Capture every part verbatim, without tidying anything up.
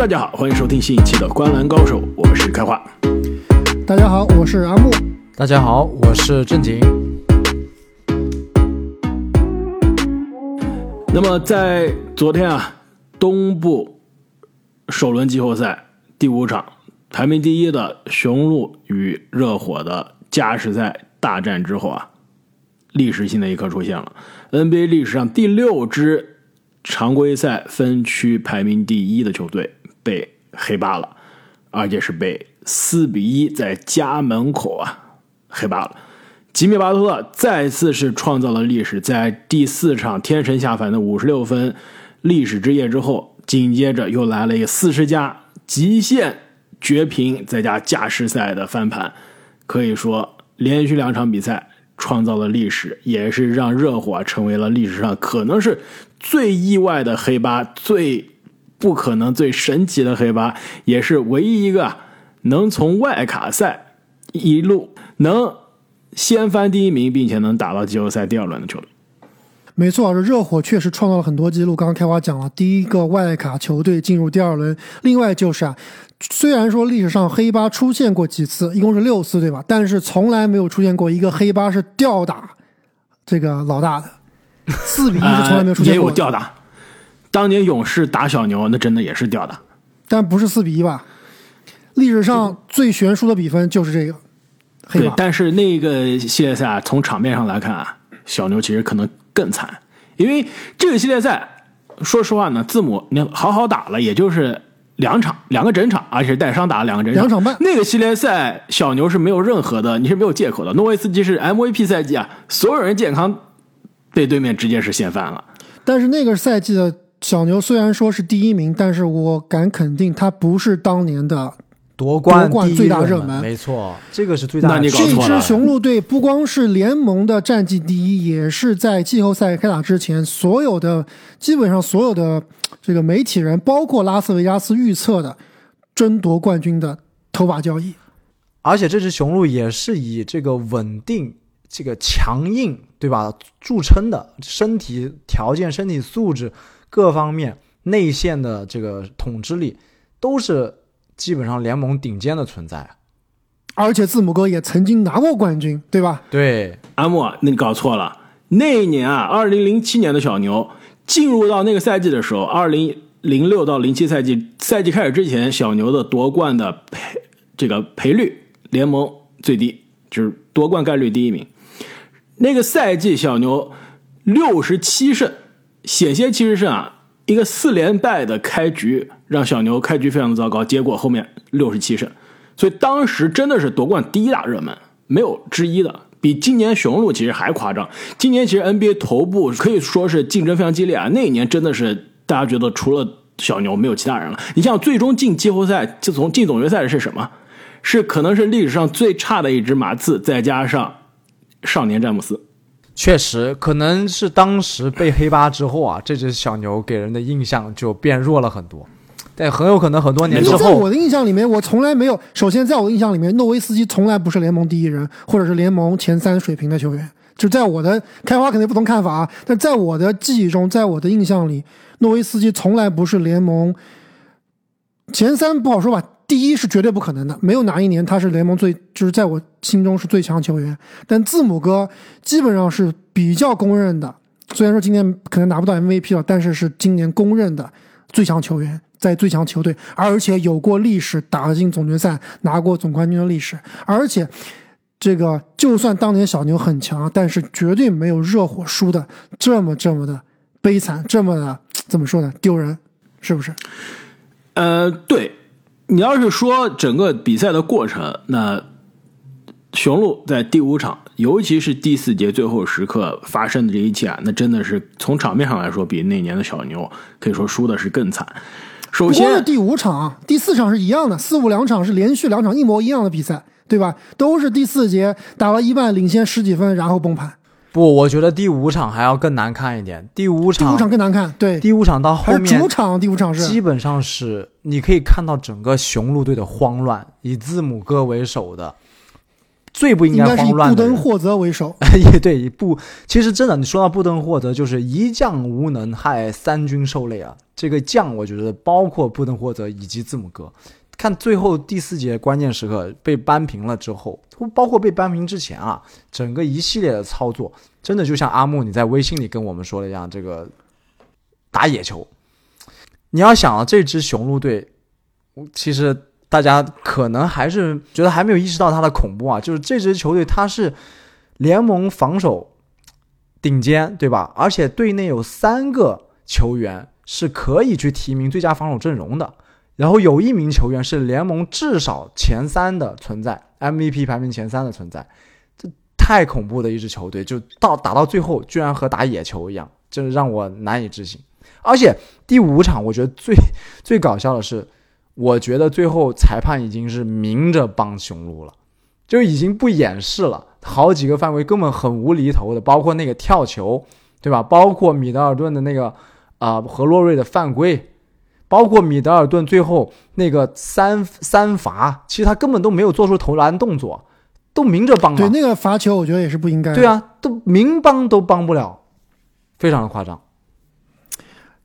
大家好，欢迎收听新一期的观篮高手，我是开化。大家好，我是阿木。大家好，我是正经。那么在昨天啊，东部首轮季后赛第五场，排名第一的雄鹿与热火的加时赛大战之后啊，历史性的一刻出现了。N B A 历史上第六支常规赛分区排名第一的球队被黑八了，而且是被四比一在家门口啊黑八了。吉米巴特勒再次是创造了历史，在第四场天神下凡的五十六分历史之夜之后，紧接着又来了一个四十加极限绝平再加加时赛的翻盘，可以说连续两场比赛创造了历史，也是让热火成为了历史上可能是最意外的黑八，最不可能最神奇的黑八，也是唯一一个能从外卡赛一路能先翻第一名并且能打到季后赛第二轮的球队。没错，这热火确实创造了很多记录，刚刚开花讲了第一个外卡球队进入第二轮。另外就是啊，虽然说历史上黑八出现过几次，一共是六次对吧，但是从来没有出现过一个黑八是吊打这个老大的，四比一是从来没有出现过的、呃、也有吊打，当年勇士打小牛那真的也是吊打，但不是四比一吧。历史上最悬殊的比分就是这个黑八。对，但是那个系列赛从场面上来看啊，小牛其实可能更惨，因为这个系列赛说实话呢，字母你好好打了也就是两场两个整场，而且带伤打了两个整场，两场半。那个系列赛小牛是没有任何的，你是没有借口的。诺维斯基是 M V P 赛季啊，所有人健康被对面直接是掀翻了。但是那个赛季的小牛虽然说是第一名，但是我敢肯定他不是当年的夺冠最大热门，没错，这个是最大的。那你搞错了，这支雄鹿队不光是联盟的战绩第一，也是在季后赛开打之前，所有的基本上所有的这个媒体人，包括拉斯维加斯预测的争夺冠军的头把交椅。而且这支雄鹿也是以这个稳定、这个强硬，对吧，著称的，身体条件、身体素质各方面、内线的这个统治力都是。基本上联盟顶尖的存在，而且字母哥也曾经拿过冠军，对吧？对，阿莫，那你搞错了。那一年啊，二零零七年的小牛进入到那个赛季的时候，二零零六到零七赛季赛季开始之前，小牛的夺冠的赔这个赔率联盟最低，就是夺冠概率第一名。那个赛季小牛六十七胜，险些七十胜啊。一个四连败的开局让小牛开局非常的糟糕，结果后面六十七胜，所以当时真的是夺冠第一大热门，没有之一的，比今年雄鹿其实还夸张。今年其实 N B A 头部可以说是竞争非常激烈啊，那一年真的是大家觉得除了小牛没有其他人了。你像最终进季后赛就从进总决赛的是什么？是可能是历史上最差的一支马刺，再加上少年詹姆斯。确实可能是当时被黑八之后啊，这只小牛给人的印象就变弱了很多，但很有可能很多年之后，在我的印象里面，我从来没有，首先在我的印象里面，诺维斯基从来不是联盟第一人或者是联盟前三水平的球员，就在我的，开花肯定不同看法啊，但在我的记忆中，在我的印象里，诺维斯基从来不是联盟前三，不好说吧，第一是绝对不可能的，没有哪一年他是联盟最，就是在我心中是最强球员。但字母哥基本上是比较公认的，虽然说今年可能拿不到 M V P 了，但是是今年公认的最强球员，在最强球队，而且有过历史打进总决赛拿过总冠军的历史。而且这个就算当年小牛很强，但是绝对没有热火输的这么这么的悲惨，这么的怎么说呢，丢人，是不是？呃，对。你要是说整个比赛的过程，那雄鹿在第五场，尤其是第四节最后时刻发生的这一切啊，那真的是从场面上来说，比那年的小牛可以说输的是更惨。首先，不是第五场，第四场是一样的，四五两场是连续两场一模一样的比赛，对吧？都是第四节打了一半领先十几分，然后崩盘。不，我觉得第五场还要更难看一点。第五场，第五场更难看。对，第五场到后面，主场第五场是基本上是你可以看到整个雄鹿队的慌乱，以字母哥为首的最不应该慌乱的人，应该是以布登霍泽为首。也对，不，其实真的，你说到布登霍泽，就是一将无能，害三军受累啊。这个将，我觉得包括布登霍泽以及字母哥。看最后第四节关键时刻被扳平了之后，包括被扳平之前啊，整个一系列的操作，真的就像阿木你在微信里跟我们说的一样，这个打野球。你要想啊，这支雄鹿队，其实大家可能还是觉得还没有意识到他的恐怖啊，就是这支球队他是联盟防守顶尖，对吧？而且队内有三个球员是可以去提名最佳防守阵容的，然后有一名球员是联盟至少前三的存在， M V P 排名前三的存在，这太恐怖的一支球队，就到打到最后居然和打野球一样，这让我难以置信。而且第五场我觉得最最搞笑的是，我觉得最后裁判已经是明着帮雄鹿了，就已经不掩饰了，好几个犯规根本很无厘头的，包括那个跳球，对吧？包括米德尔顿的那个啊、呃、和洛瑞的犯规，包括米德尔顿最后那个三三罚，其实他根本都没有做出投篮动作，都明着帮了。对，那个罚球我觉得也是不应该的。对啊，都明帮都帮不了，非常的夸张。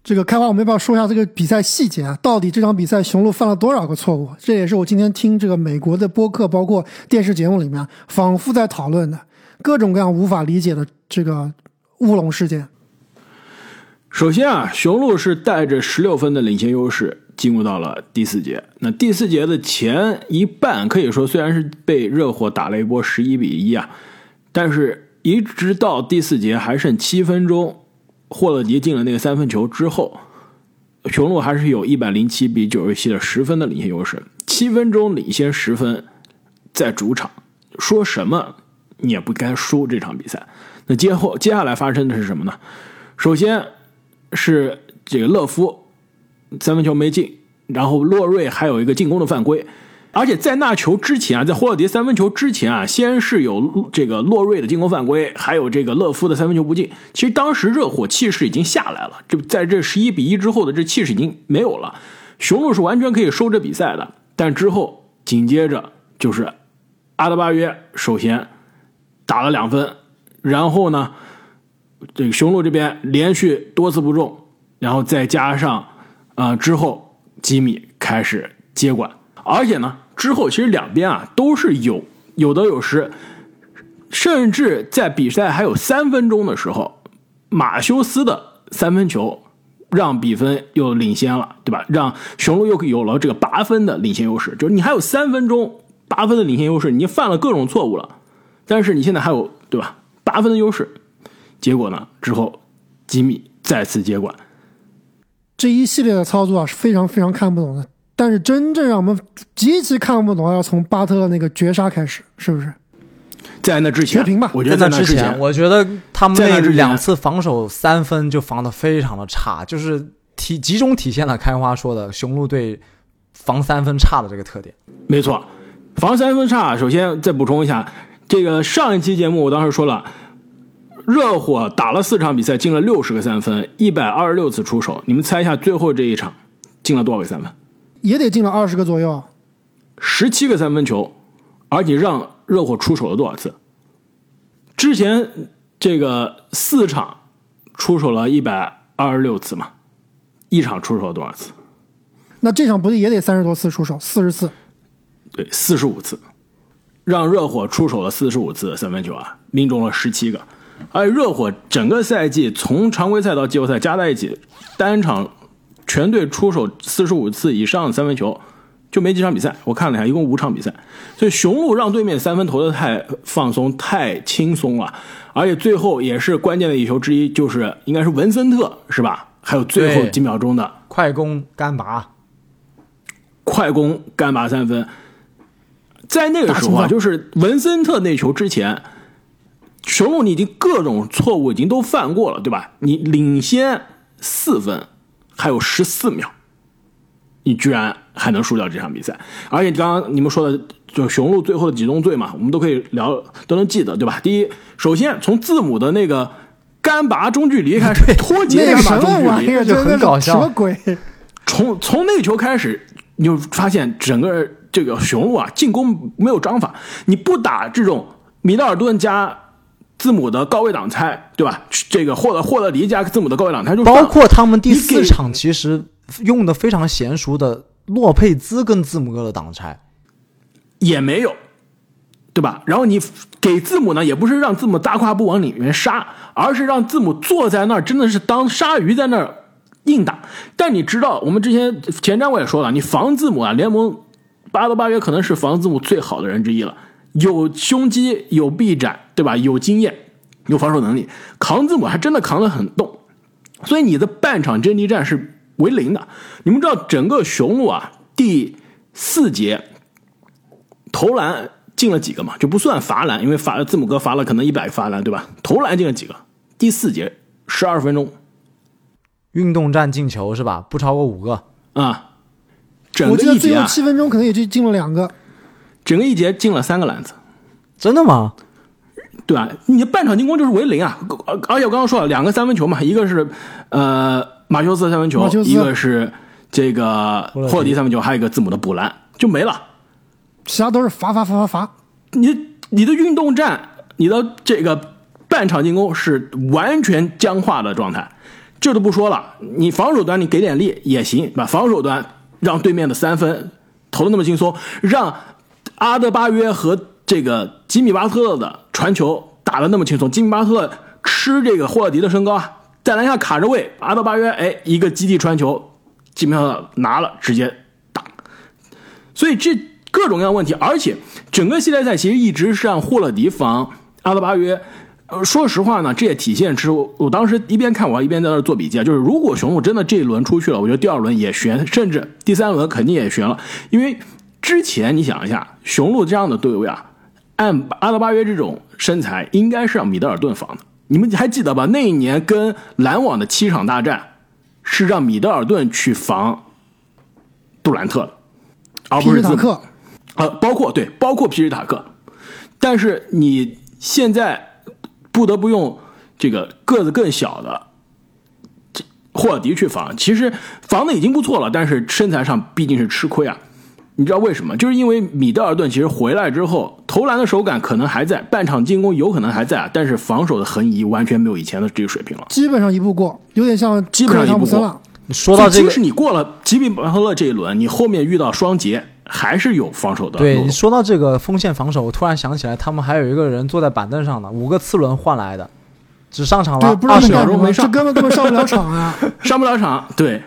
这个开花，我们要不要说一下这个比赛细节啊？到底这场比赛雄鹿犯了多少个错误？这也是我今天听这个美国的播客，包括电视节目里面反复在讨论的各种各样无法理解的这个乌龙事件。首先啊，雄鹿是带着十六分的领先优势进入到了第四节。那第四节的前一半可以说虽然是被热火打了一波十一比一啊，但是一直到第四节还剩七分钟。霍勒迪进了那个三分球之后，雄鹿还是有一百零七比九十七的十分的领先优势，七分钟领先十分，在主场说什么你也不该输这场比赛。那接后接下来发生的是什么呢？首先是这个勒夫三分球没进，然后洛瑞还有一个进攻的犯规，而且在那球之前啊，在霍勒迪三分球之前啊，先是有这个洛瑞的进攻犯规，还有这个勒夫的三分球不进。其实当时热火气势已经下来了，这在这十一比一之后的这气势已经没有了，雄鹿是完全可以收这比赛的。但之后紧接着就是阿德巴约首先打了两分，然后呢，这个雄鹿这边连续多次不中，然后再加上呃之后吉米开始接管，而且呢。之后其实两边啊都是有有得有失，甚至在比赛还有三分钟的时候，马修斯的三分球让比分又领先了，对吧？让雄鹿又有了这个八分的领先优势，就是你还有三分钟八分的领先优势，你犯了各种错误了，但是你现在还有对吧八分的优势，结果呢之后吉米再次接管，这一系列的操作啊是非常非常看不懂的。但是真正让我们极其看不懂，要从巴特勒那个绝杀开始，是不是？在那之前，绝平吧。我觉得在那之前，我觉得他们那两次防守三分就防得非常的差，就是体集中体现了开花说的雄鹿队防三分差的这个特点。没错，防三分差。首先再补充一下，这个上一期节目我当时说了，热火打了四场比赛，进了六十个三分，一百二十六次出手。你们猜一下，最后这一场进了多少个三分？也得进了二十个左右，十七个三分球，而且让热火出手了多少次？之前这个四场出手了一百二十六次嘛，一场出手了多少次？那这场不是也得三十多次出手？四十次，对，四十五次，让热火出手了四十五次三分球啊，命中了十七个。而热火整个赛季从常规赛到季后赛加在一起，单场。全队出手四十五次以上的三分球，就没几场比赛。我看了一下，一共五场比赛。所以雄鹿让对面三分投的太放松、太轻松了，而且最后也是关键的一球之一，就是应该是文森特是吧？还有最后几秒钟的快攻干拔，快攻干拔三分。在那个时候啊，就是文森特那球之前，雄鹿你已经各种错误已经都犯过了，对吧？你领先四分。还有十四秒，你居然还能输掉这场比赛。而且刚刚你们说的就雄鹿最后的几宗罪嘛，我们都可以聊，都能记得，对吧？第一，首先从字母的那个干拔中距离开始，脱节干拔中距离，这个就很搞笑。什么鬼？从从那球开始，你就发现整个这个雄鹿啊进攻没有章法，你不打这种米德尔顿加字母的高位挡拆，对吧？这个霍勒霍勒迪加字母的高位挡拆，就包括他们第四场其实用的非常娴熟的洛佩兹跟字母哥的挡拆也没有，对吧？然后你给字母呢，也不是让字母大跨步往里面杀，而是让字母坐在那儿，真的是当鲨鱼在那儿硬打。但你知道，我们之前前瞻我也说了，你防字母啊，联盟巴德巴约可能是防字母最好的人之一了，有胸肌，有臂展，对吧？有经验，有防守能力，扛字母还真的扛得很动。所以你的半场阵地战是为零的。你们知道整个雄鹿啊，第四节投篮进了几个嘛？就不算罚篮，因为罚字母哥罚了可能一百个罚篮，对吧？投篮进了几个？第四节十二分钟，运动战进球是吧？不超过五个啊。整个一节啊，我记得最后七分钟可能也就进了两个。整个一节进了三个篮子，真的吗？对啊，你的半场进攻就是为零啊。而且我刚刚说了两个三分球嘛，一个是呃马修斯三分球，一个是这个霍迪三分球，还有一个字母的补篮就没了。其他都是罚罚罚罚罚，你你的运动战，你的这个半场进攻是完全僵化的状态，这都不说了。你防守端你给点力也行，把防守端让对面的三分投的那么轻松，让阿德巴约和这个吉米巴特勒的传球打的那么轻松，吉米巴特勒吃这个霍勒迪的身高啊，在篮下卡着位，阿德巴约哎一个基地传球，吉米巴特勒拿了直接打，所以这。各种各样的问题，而且整个系列赛其实一直是让霍勒迪防阿德巴约。呃，说实话呢，这也体现出我当时一边看我一边在那做笔记，就是如果雄鹿真的这一轮出去了，我觉得第二轮也悬，甚至第三轮肯定也悬了。因为之前你想一下，雄鹿这样的队位啊，按阿德巴约这种身材，应该是让米德尔顿防的。你们还记得吧？那一年跟篮网的七场大战，是让米德尔顿去防杜兰特的，而不是字母。呃，包括对，包括皮尔塔克，但是你现在不得不用这个个子更小的霍勒迪去防，其实防的已经不错了，但是身材上毕竟是吃亏啊。你知道为什么？就是因为米德尔顿其实回来之后，投篮的手感可能还在，半场进攻有可能还在啊，但是防守的横移完全没有以前的这个水平了，基本上一步过，有点像基本上一步过。说到这个，即使你过了吉米巴特勒这一轮，你后面遇到双节。还是有防守的。对，你说到这个锋线防守，我突然想起来，他们还有一个人坐在板凳上的，五个次轮换来的，只上场了二十秒钟没上，这根本根本上不了场啊，上不了场。对，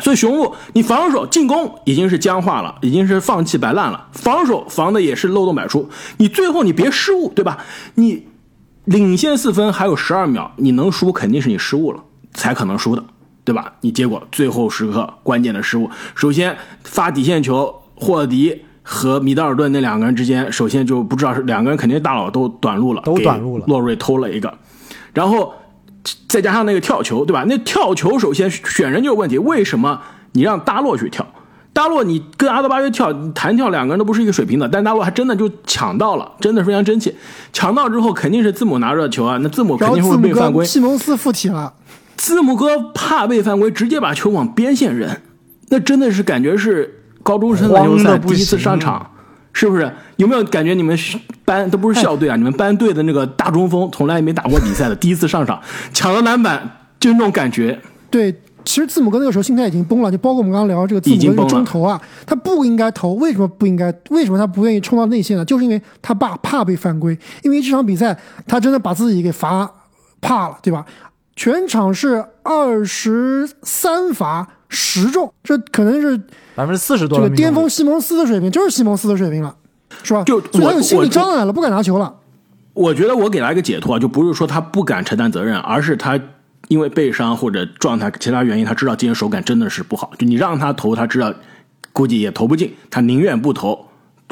所以雄鹿，你防守进攻已经是僵化了，已经是放弃摆烂了，防守防的也是漏洞百出，你最后你别失误，对吧？你领先四分还有十二秒，你能输肯定是你失误了才可能输的。对吧？你结果最后时刻关键的失误，首先发底线球，霍勒迪和米德尔顿那两个人之间，首先就不知道是两个人肯定大佬都短路了，都短路了，洛瑞偷了一个，然后再加上那个跳球，对吧？那跳球首先选人就有问题，为什么你让大洛去跳？大洛你跟阿德巴约跳，弹跳两个人都不是一个水平的，但大洛还真的就抢到了，真的非常争气，抢到之后肯定是字母拿着球啊，那字母肯定会被犯规，西蒙斯附体了。字母哥怕被犯规，直接把球往边线扔，那真的是感觉是高中生篮球赛第一次上场，是不是？有没有感觉你们班都不是校队啊、哎？你们班队的那个大中锋从来也没打过比赛的，第一次上场抢了篮板，就那种感觉。对，其实字母哥那个时候心态已经崩了，就包括我们刚刚聊这个字母哥中投啊，他不应该投，为什么不应该？为什么他不愿意冲到内线呢？就是因为他爸怕被犯规，因为这场比赛他真的把自己给罚怕了，对吧？全场是二十三罚十中，这可能是百分之四十多。这个巅峰西蒙斯的水平，就是西蒙斯的水平了，是吧？就所以他有心理障碍了，不敢拿球了。我觉得我给他一个解脱，就不是说他不敢承担责任，而是他因为背伤或者状态其他原因，他知道今天手感真的是不好。就你让他投，他知道估计也投不进，他宁愿不投。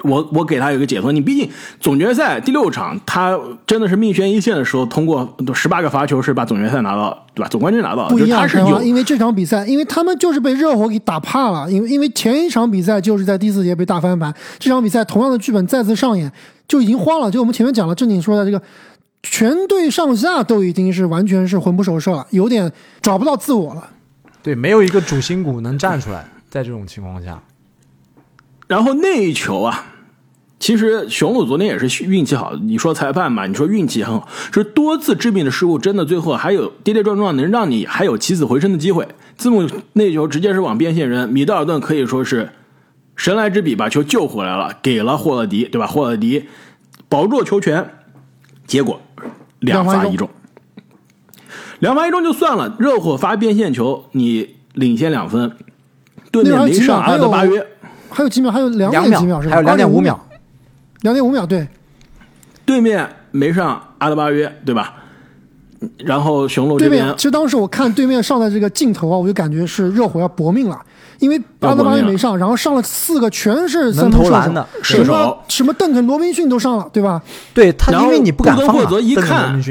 我我给他有个解脱，你毕竟总决赛第六场，他真的是命悬一线的时候，通过十八个罚球是把总决赛拿到，对吧？总冠军拿到，不一样就是他是有，因为这场比赛，因为他们就是被热火给打怕了，因为因为前一场比赛就是在第四节被大翻盘，这场比赛同样的剧本再次上演，就已经慌了。就我们前面讲了，正经说的这个全队上下都已经是完全是魂不守舍了，有点找不到自我了。对，没有一个主心骨能站出来，在这种情况下。然后那一球啊，其实雄鹿昨天也是运气好，你说裁判嘛，你说运气很好，是多次致命的失误，真的最后还有跌跌撞撞能让你还有起死回生的机会。字母那球直接是往边线扔，米德尔顿可以说是神来之笔把球救回来了，给了霍勒迪，对吧？霍勒迪保住球权，结果两罚一中，两罚一中就算了，热火发边线球，你领先两分，对面没上阿德巴约，还有几秒，还有两点几秒是吧？还有两点五秒，两点五秒，对，对面没上阿德巴约，对吧？然后雄鹿这边，其实当时我看对面上的这个镜头啊，我就感觉是热火要搏命了，因为阿德巴约没上，然后上了四个全是三分射手，能投篮的射手，什么邓肯、罗宾逊都上了，对吧？对他，因为你不敢放了。布登霍泽一看，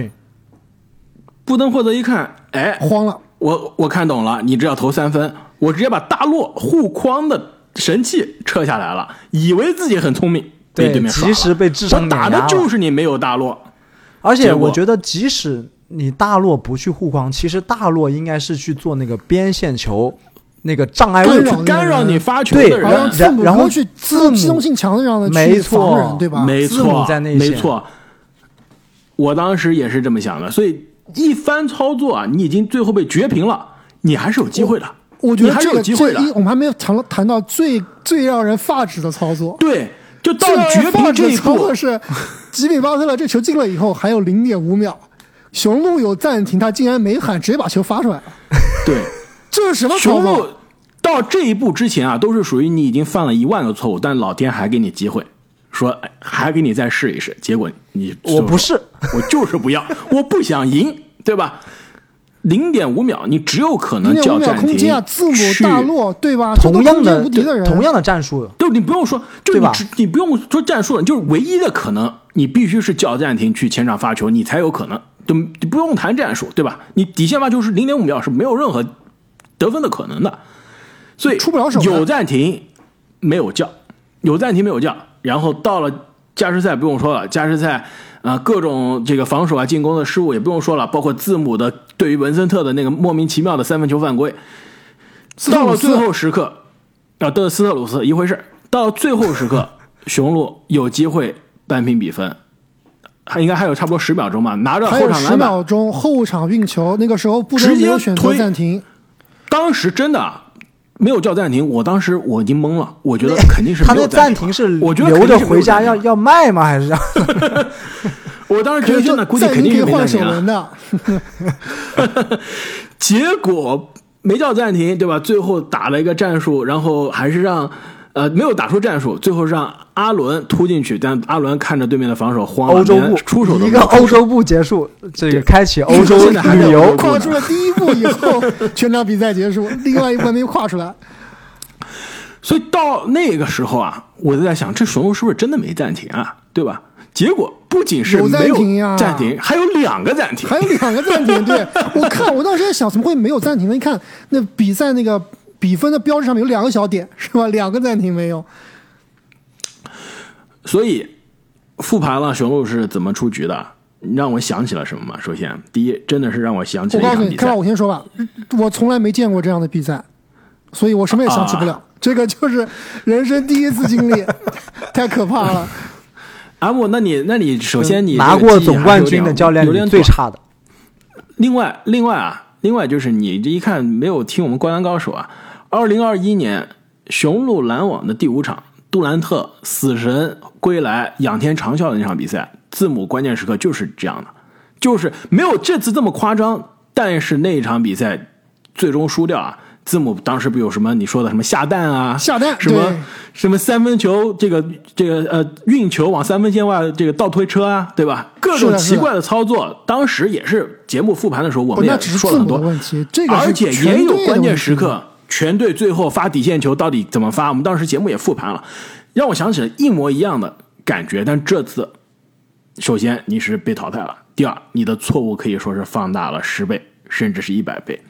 布登霍泽一看，哎，慌了，我我看懂了，你只要投三分，我直接把大洛护框的神器撤下来了，以为自己很聪明，被对面其实被智商打的就是你没有大洛，而且我觉得即使你大洛不去护框，其实大洛应该是去做那个边线球那个障碍物，去干扰你发球的人，对，然后去字母机动性强的让他去防人，对吧？没错，在那没错，我当时也是这么想的。所以一番操作啊，你已经最后被绝平了，你还是有机会的。我, 我觉得这个这一我们还没有谈谈到最最让人发指的操作，对，就到绝平这一步是吉米巴特勒这球进了以后还有零点五秒。雄鹿有暂停，他竟然没喊，直接把球发出来了。对，这是什么操作？雄鹿到这一步之前啊，都是属于你已经犯了一万个错误，但老天还给你机会，说还给你再试一试。结果你我不是，我就是不要，我不想赢，对吧？零点五秒，你只有可能叫暂停。空间啊，字母大洛，对吧？同样的无敌的人，同样的战术，就你不用说，就你对吧？你不用说战术了，就是唯一的可能，你必须是叫暂停去前场发球，你才有可能。就不用谈战术，对吧？你底线发球是 零点五 秒，是没有任何得分的可能的，所以出不了手。有暂停没有叫，有暂停没有叫，然后到了加时赛不用说了，加时赛啊、呃、各种这个防守啊进攻的失误也不用说了，包括字母的对于文森特的那个莫名其妙的三分球犯规，到了最后时刻啊，对、呃、斯特鲁斯一回事，到最后时刻雄鹿有机会扳平比分。还应该还有差不多十秒钟吧，拿着后场篮板，还有十秒钟后场运球，那个时候不能没有选择暂停。当时真的没有叫暂停，我当时我已经懵了，我觉得肯定是没有暂停。他那暂停是留着回家要要卖吗？还是要？我当时觉得真的估计肯定是没暂停了。结果没叫暂停，对吧？最后打了一个战术，然后还是让。呃，没有打出战术，最后让阿伦突进去，但阿伦看着对面的防守慌了，欧洲步出手一个欧洲步结束，这个开启欧洲旅游，跨出了第一步以后，全场比赛结束，另外一步还没跨出来。所以到那个时候啊，我就在想，这雄鹿是不是真的没暂停啊？对吧？结果不仅是没有暂停啊，暂停还有两个暂停，还有两个暂停。对，我看我当时在想，怎么会没有暂停呢？你看那比赛那个。比分的标志上面有两个小点，是吧？两个暂停没有，所以复盘了雄鹿是怎么出局的，让我想起了什么嘛？首先，第一，真的是让我想起了一场比赛。我告诉你，看到我先说吧，我从来没见过这样的比赛，所以我什么也想起不了。啊、这个就是人生第一次经历，太可怕了。阿木、啊，那你那你首先你拿过总冠军的教练有点最差的。另外，另外啊，另外就是你这一看没有听我们《灌篮高手》啊。二零二一年雄鹿篮网的第五场，杜兰特死神归来仰天长啸的那场比赛，字母关键时刻就是这样的，就是没有这次这么夸张，但是那一场比赛最终输掉啊。字母当时不有什么你说的什么下蛋啊，下蛋什么什么三分球，这个这个呃运球往三分线外这个倒推车啊，对吧？各种奇怪的操作，当时也是节目复盘的时候我们也说了很多，而且也有关键时刻。全队最后发底线球到底怎么发？我们当时节目也复盘了，让我想起了一模一样的感觉。但这次，首先你是被淘汰了，第二，你的错误可以说是放大了十倍，甚至是一百倍。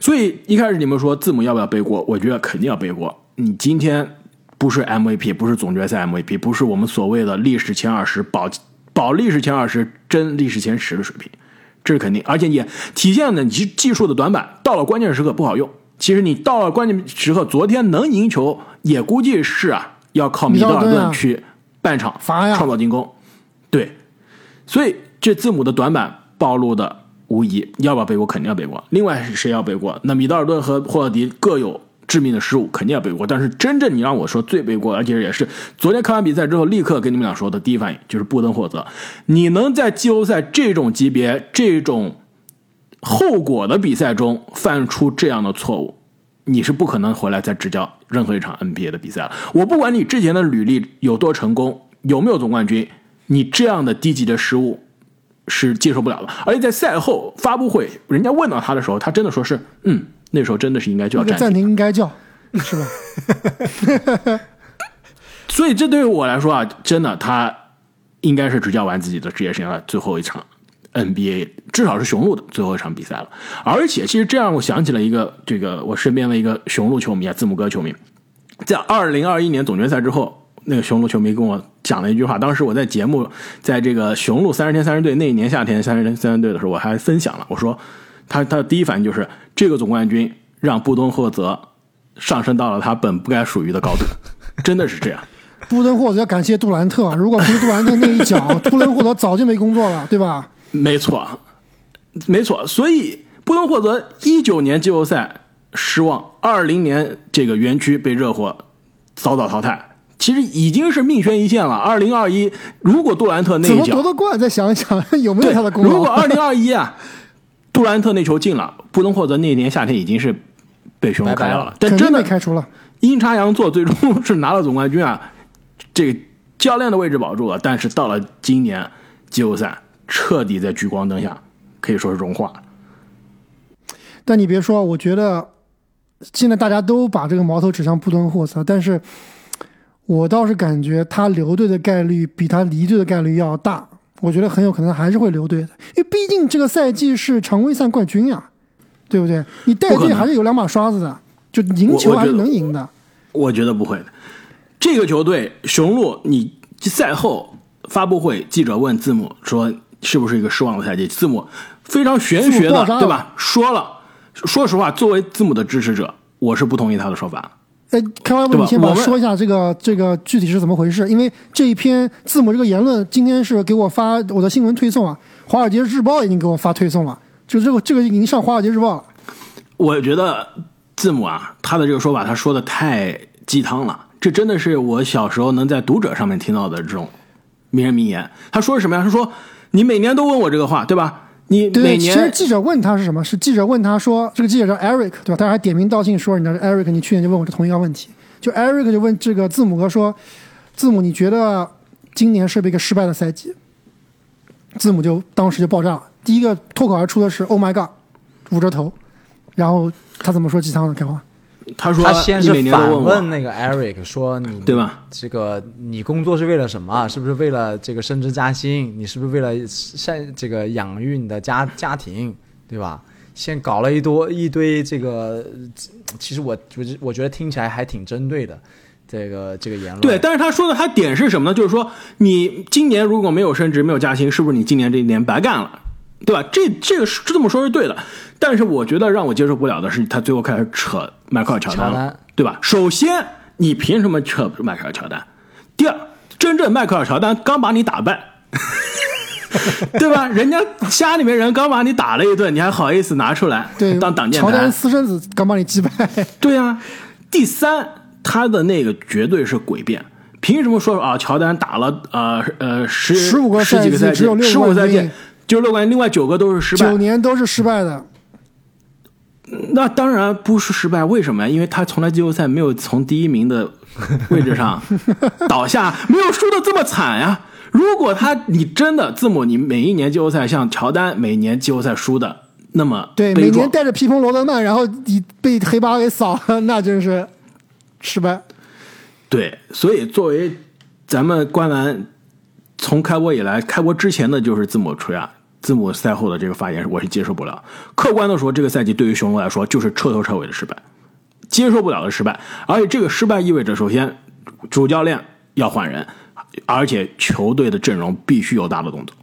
所以一开始你们说字母要不要背锅？我觉得肯定要背锅。你今天不是 M V P， 不是总决赛 M V P， 不是我们所谓的历史前二十保保历史前二十争历史前十的水平，这是肯定。而且也体现了你技术的短板，到了关键时刻不好用。其实你到了关键时刻，昨天能赢球也估计是啊，要靠米德尔顿去半场创造进攻。对，所以这字母的短板暴露的无疑，要不要背锅肯定要背锅。另外谁要背锅？那米德尔顿和霍勒迪各有致命的失误，肯定要背锅。但是真正你让我说最背锅，而且也是昨天看完比赛之后立刻跟你们俩说的第一反应，就是布登霍泽。你能在季后赛这种级别、这种后果的比赛中犯出这样的错误，你是不可能回来再执教任何一场 N B A 的比赛了。我不管你之前的履历有多成功，有没有总冠军，你这样的低级的失误是接受不了的。而且在赛后发布会，人家问到他的时候，他真的说是，嗯，那时候真的是应该叫暂停，暂停应该叫，是吧？所以这对于我来说啊，真的他应该是执教完自己的职业生涯的最后一场 N B A， 至少是雄鹿的最后一场比赛了。而且其实这让我想起了一个，这个我身边的一个雄鹿球迷啊，字母哥球迷，在二零二一年总决赛之后。那个雄鹿球迷跟我讲了一句话，当时我在节目，在这个雄鹿三十天三十队那一年夏天三十天三十队的时候，我还分享了，我说他他的第一反应就是这个总冠军让布登霍泽上升到了他本不该属于的高度，真的是这样。布登霍泽感谢杜兰特，如果不是杜兰特那一脚，布登霍泽早就没工作了，对吧？没错，没错。所以布登霍泽一九年季后赛失望，二零年这个园区被热火早早淘汰。其实已经是命悬一线了。二零二一，如果杜兰特那一脚怎么夺得冠，再想一想有没有他的功劳。如果二零二一啊，杜兰特那球进了，布登霍泽那年夏天已经是被雄鹿开掉了，但真的开除了。阴差阳错，最终是拿了总冠军啊，这个教练的位置保住了。但是到了今年季后赛，彻底在聚光灯下可以说是融化。但你别说，我觉得现在大家都把这个矛头指向布登霍泽，但是。我倒是感觉他留队的概率比他离队的概率要大，我觉得很有可能还是会留队的，因为毕竟这个赛季是常规赛冠军呀、啊，对不对？你带队还是有两把刷子的，就赢球还是能赢的。我, 我, 觉我觉得不会的。这个球队雄鹿，你赛后发布会记者问字母说是不是一个失望的赛季，字母非常玄学的，对吧？说了，说实话，作为字母的支持者，我是不同意他的说法。哎，开玩笑，你先把我说一下这个这个具体是怎么回事？因为这一篇字母这个言论，今天是给我发我的新闻推送啊，《华尔街日报》已经给我发推送了，就这个这个已经上《华尔街日报》了。我觉得字母啊，他的这个说法，他说的太鸡汤了，这真的是我小时候能在《读者》上面听到的这种名人名言。他说什么呀？他说你每年都问我这个话，对吧？你每年对，其实记者问他是什么？是记者问他说，这个记者叫 Eric， 对吧？他还点名道姓说，人家 Eric， 你去年就问我这同一个问题，就 Eric 就问这个字母哥说，字母你觉得今年是不是一个失败的赛季？字母就当时就爆炸了，第一个脱口而出的是 Oh my God， 捂着头，然后他怎么说鸡汤的？开话，他说他先是反问那个 Eric 说你对吧？这个你工作是为了什么？是不是为了这个升职加薪？你是不是为了这个养育你的家家庭？对吧？先搞了一多一堆这个，其实我我觉得听起来还挺针对的这个这个言论。对，但是他说的他点是什么呢？就是说你今年如果没有升职没有加薪，是不是你今年这一年白干了？对吧？这这个是这么说是对的，但是我觉得让我接受不了的是，他最后开始扯迈克尔乔丹，对吧？首先，你凭什么扯迈克尔乔丹？第二，真正迈克尔乔丹刚把你打败，对吧？人家家里面人刚把你打了一顿，你还好意思拿出来当挡箭牌？乔丹私生子刚把你击败，对啊。第三，他的那个绝对是诡辩。凭什么说啊？乔丹打了呃呃十十五个十几个赛季，十五个赛季。就乐观，另外九个都是失败，九年都是失败的。那当然不是失败，为什么？因为他从来季后赛没有从第一名的位置上倒下，没有输的这么惨呀、啊。如果他，你真的字母，你每一年季后赛像乔丹每年季后赛输的那么对，每年带着披风罗德曼，然后你被黑八给扫了，那真是失败。对，所以作为咱们观澜从开播以来，开播之前的就是字母吹啊。字母赛后的这个发言我是接受不了，客观的说这个赛季对于雄鹿来说就是彻头彻尾的失败，接受不了的失败。而且这个失败意味着首先主教练要换人，而且球队的阵容必须有大的动作。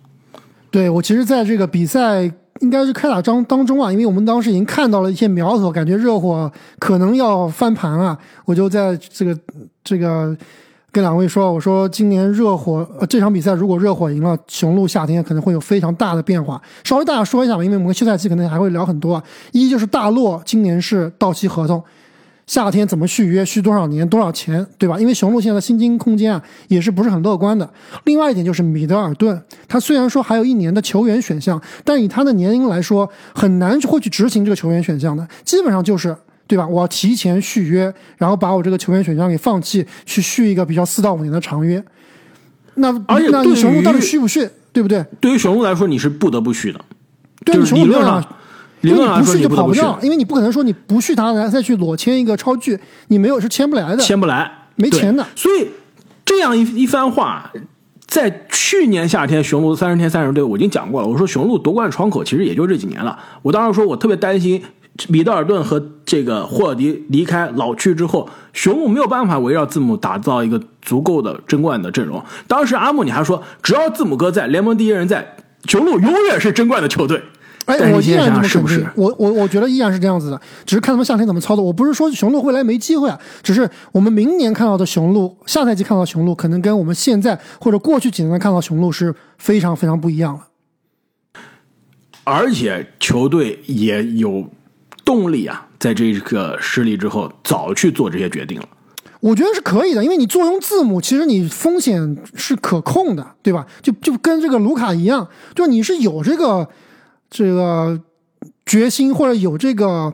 对，我其实在这个比赛应该是开打当当中啊，因为我们当时已经看到了一些苗头，感觉热火可能要翻盘啊，我就在这个这个跟两位说，我说今年热火、呃、这场比赛如果热火赢了，雄鹿夏天可能会有非常大的变化。稍微大家说一下吧，因为我们休赛期可能还会聊很多啊。一就是大洛今年是到期合同，夏天怎么续约，续多少年多少钱，对吧？因为雄鹿现在的薪金空间啊也是不是很乐观的。另外一点就是米德尔顿，他虽然说还有一年的球员选项，但以他的年龄来说很难会去执行这个球员选项的，基本上就是对吧，我要提前续约，然后把我这个球员选项给放弃，去续一个比较四到五年的长约。那而且那你雄鹿到底续不续，对不对？对于雄鹿来说你是不得不续的，对、就是、理论上因为你不续就跑不掉，因为你不可能说你不续他再去裸签一个超巨，你没有是签不来的，签不来，没钱的。所以这样 一, 一番话，在去年夏天雄鹿三十天三十队我已经讲过了，我说雄鹿夺冠窗口其实也就这几年了。我当时说我特别担心米德尔顿和这个霍尔迪离开老去之后，雄鹿没有办法围绕字母打造一个足够的争冠的阵容。当时阿木你还说，只要字母哥在，联盟第一人在，雄鹿永远是争冠的球队。哎，我依然这么肯定，是不是我我我觉得依然是这样子的，只是看他们夏天怎么操作。我不是说雄鹿未来没机会啊，只是我们明年看到的雄鹿，下赛季看到雄鹿，可能跟我们现在或者过去几年看到雄鹿是非常非常不一样了。而且球队也有动力啊，在这个失利之后，早去做这些决定了。我觉得是可以的，因为你坐拥字母，其实你风险是可控的，对吧？就就跟这个卢卡一样，就你是有这个。这个决心或者有这个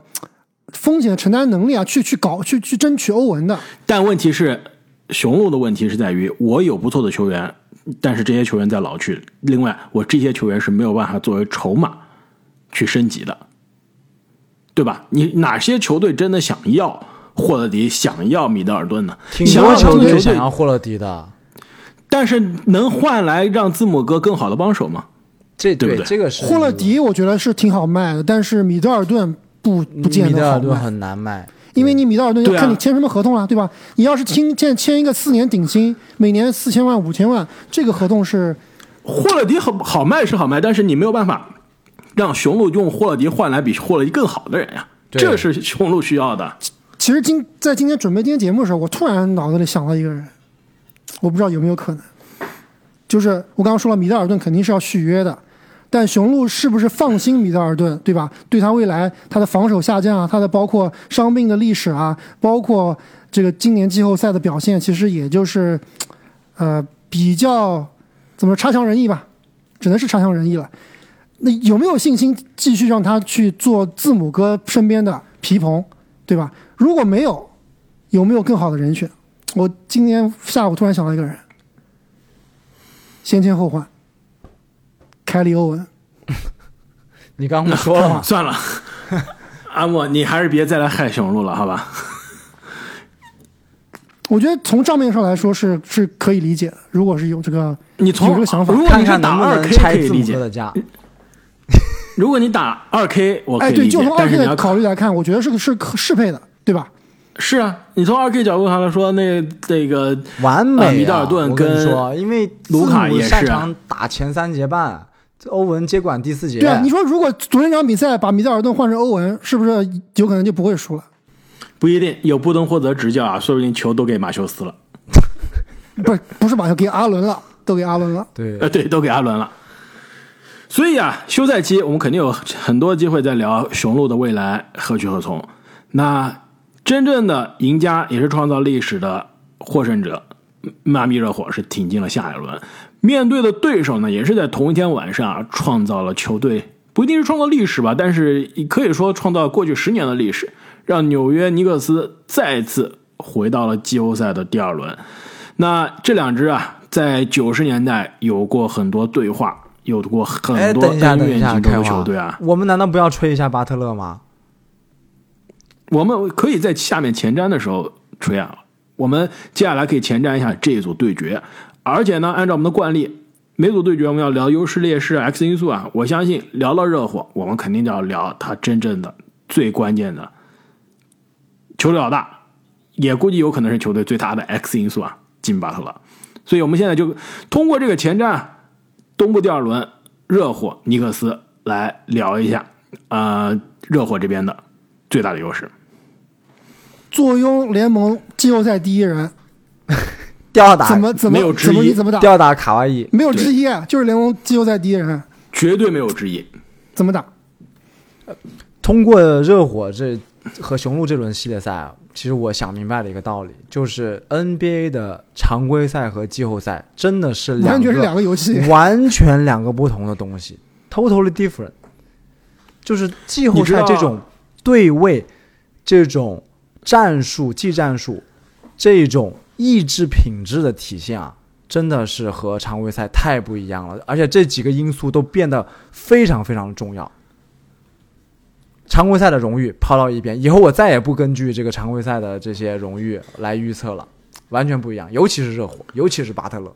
风险承担能力啊，去去搞去去争取欧文的。但问题是，雄鹿的问题是在于，我有不错的球员，但是这些球员在老去，另外我这些球员是没有办法作为筹码去升级的，对吧？你哪些球队真的想要霍勒迪，想要米德尔顿呢？挺多球队想要霍勒迪的，但是能换来让字母哥更好的帮手吗？这 对, 对不对？这个是霍勒迪，我觉得是挺好卖的，但是米德尔顿不不见得好卖，米德尔顿很难卖，因为你米德尔顿要看你签什么合同了， 对,、啊、对吧？你要是签签一个四年顶薪，每年四千万五千万，这个合同是霍勒迪好好卖是好卖，但是你没有办法让雄鹿用霍勒迪换来比霍勒迪更好的人呀、啊，这是雄鹿需要的。其实今在今天准备今天节目的时候，我突然脑子里想到一个人，我不知道有没有可能，就是我刚刚说了，米德尔顿肯定是要续约的。但雄鹿是不是放心米德尔顿，对吧？对他未来他的防守下降啊，他的包括伤病的历史啊，包括这个今年季后赛的表现，其实也就是呃比较怎么说差强人意吧，只能是差强人意了。那有没有信心继续让他去做字母哥身边的皮蓬，对吧？如果没有，有没有更好的人选？我今天下午突然想到一个人，先签后换。凯里·欧文，你刚不说了吗？算了，阿莫，你还是别再来害雄鹿了，好吧？我觉得从账面上来说是是可以理解的，如果是有这个你从有这个想法，如果你是打二 K 可以理解，如果你打二 K， 我可以理解，哎，对，就从二 K 的考虑来看，我觉得是是适配的，对吧？是啊，你从二 K 角度上来说，那那个完美、啊呃、米德尔顿跟说，因为卢卡也是擅长打前三节半。欧文接管第四节，对啊，你说如果昨天这场比赛把米德尔顿换成欧文，是不是有可能就不会输了？不一定，有布登霍泽执教啊，说不定球都给马修斯了，不是不是马修，给阿伦了，都给阿伦了，对，呃对，都给阿伦了。所以啊，休赛期我们肯定有很多机会在聊雄鹿的未来何去何从。那真正的赢家也是创造历史的获胜者，迈阿密热火是挺进了下一轮。面对的对手呢，也是在同一天晚上、啊、创造了球队，不一定是创造历史吧，但是可以说创造过去十年的历史，让纽约尼克斯再次回到了季后赛的第二轮。那这两支啊，在九十年代有过很多对话，有过很多恩怨情仇的球队啊。我们难道不要吹一下巴特勒吗？我们可以在下面前瞻的时候吹啊。我们接下来可以前瞻一下这一组对决。而且呢，按照我们的惯例，每组对决我们要聊优势劣势 X 因素啊。我相信聊到热火，我们肯定要聊他真正的最关键的球队老大，也估计有可能是球队最大的 X 因素啊，金巴特勒。所以我们现在就通过这个前瞻东部第二轮热火尼克斯来聊一下呃，热火这边的最大的优势，坐拥联盟季后赛第一人吊打怎么怎么没有质疑，怎么打吊打卡哇伊没有质疑啊，就是联盟季后赛第一人，绝对没有质疑。怎么打？通过热火这和雄鹿这轮系列赛，其实我想明白了一个道理，就是 N B A 的常规赛和季后赛真的是两个完全是两个游戏，完全两个不同的东西，totally different。就是季后赛这种对位、这种战术、技战术、这种意志品质的体现啊，真的是和常规赛太不一样了，而且这几个因素都变得非常非常重要。常规赛的荣誉抛到一边，以后我再也不根据这个常规赛的这些荣誉来预测了，完全不一样。尤其是热火，尤其是巴特勒，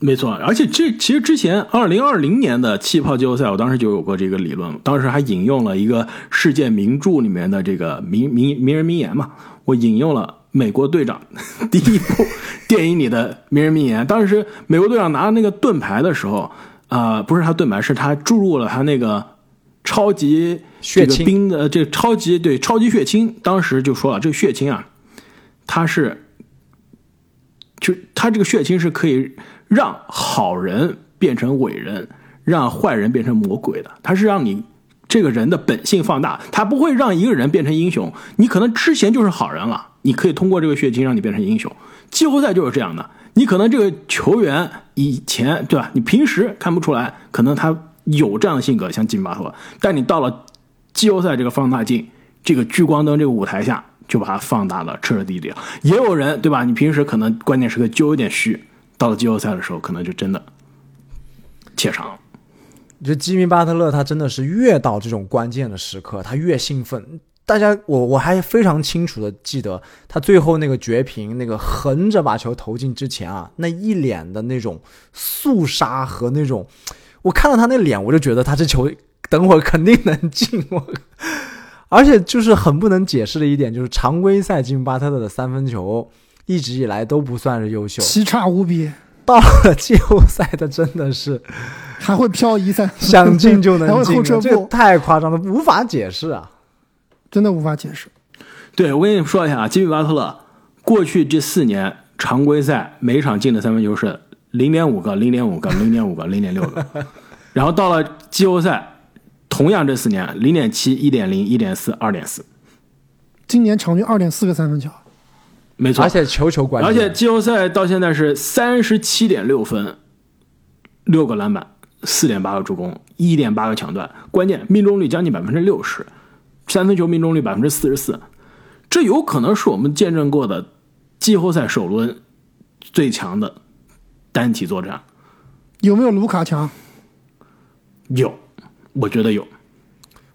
没错。而且这其实之前二零二零年的气泡季后赛，我当时就有过这个理论，当时还引用了一个世界名著里面的这个名名名人名言嘛，我引用了美国队长第一部电影里的名人名言。当时美国队长拿那个盾牌的时候，呃，不是他盾牌，是他注入了他那个。超级这个冰的这个超级对超级血清，当时就说了，这个血清啊，它是，就它这个血清是可以让好人变成伟人，让坏人变成魔鬼的，它是让你这个人的本性放大，它不会让一个人变成英雄。你可能之前就是好人了，你可以通过这个血清让你变成英雄。季后赛就是这样的，你可能这个球员以前对吧，你平时看不出来，可能他。有这样的性格，像金巴特勒，但你到了季后赛这个放大镜、这个聚光灯这个舞台下，就把它放大了，彻彻底底了。也有人对吧？你平时可能关键时刻就有点虚，到了季后赛的时候，可能就真的怯场了。这吉米巴特勒他真的是越到这种关键的时刻，他越兴奋。大家，我我还非常清楚的记得，他最后那个绝平，那个横着把球投进之前啊，那一脸的那种肃杀和那种。我看到他那脸，我就觉得他这球等会儿肯定能进。我而且就是很不能解释的一点，就是常规赛吉姆巴特勒的三分球一直以来都不算是优秀，奇差无比。到了季后赛，他真的是还会漂移三分，想进就能进，这太夸张了，无法解释啊！真的无法解释。对，我跟你说一下啊，吉姆巴特勒过去这四年常规赛每场进的三分球是。零点五个，零点五个，零点五个，零点六个，然后到了季后赛，同样这四年，零点七、一点零、一点四、二点四，今年场均二点四个三分球，没错，而且球球关键，而且季后赛到现在是三十七点六分，六个篮板，四点八个助攻，一点八个抢断，关键命中率将近百分之六十，三分球命中率百分之四十四，这有可能是我们见证过的季后赛首轮最强的。单体作战有没有卢卡强？有，我觉得有。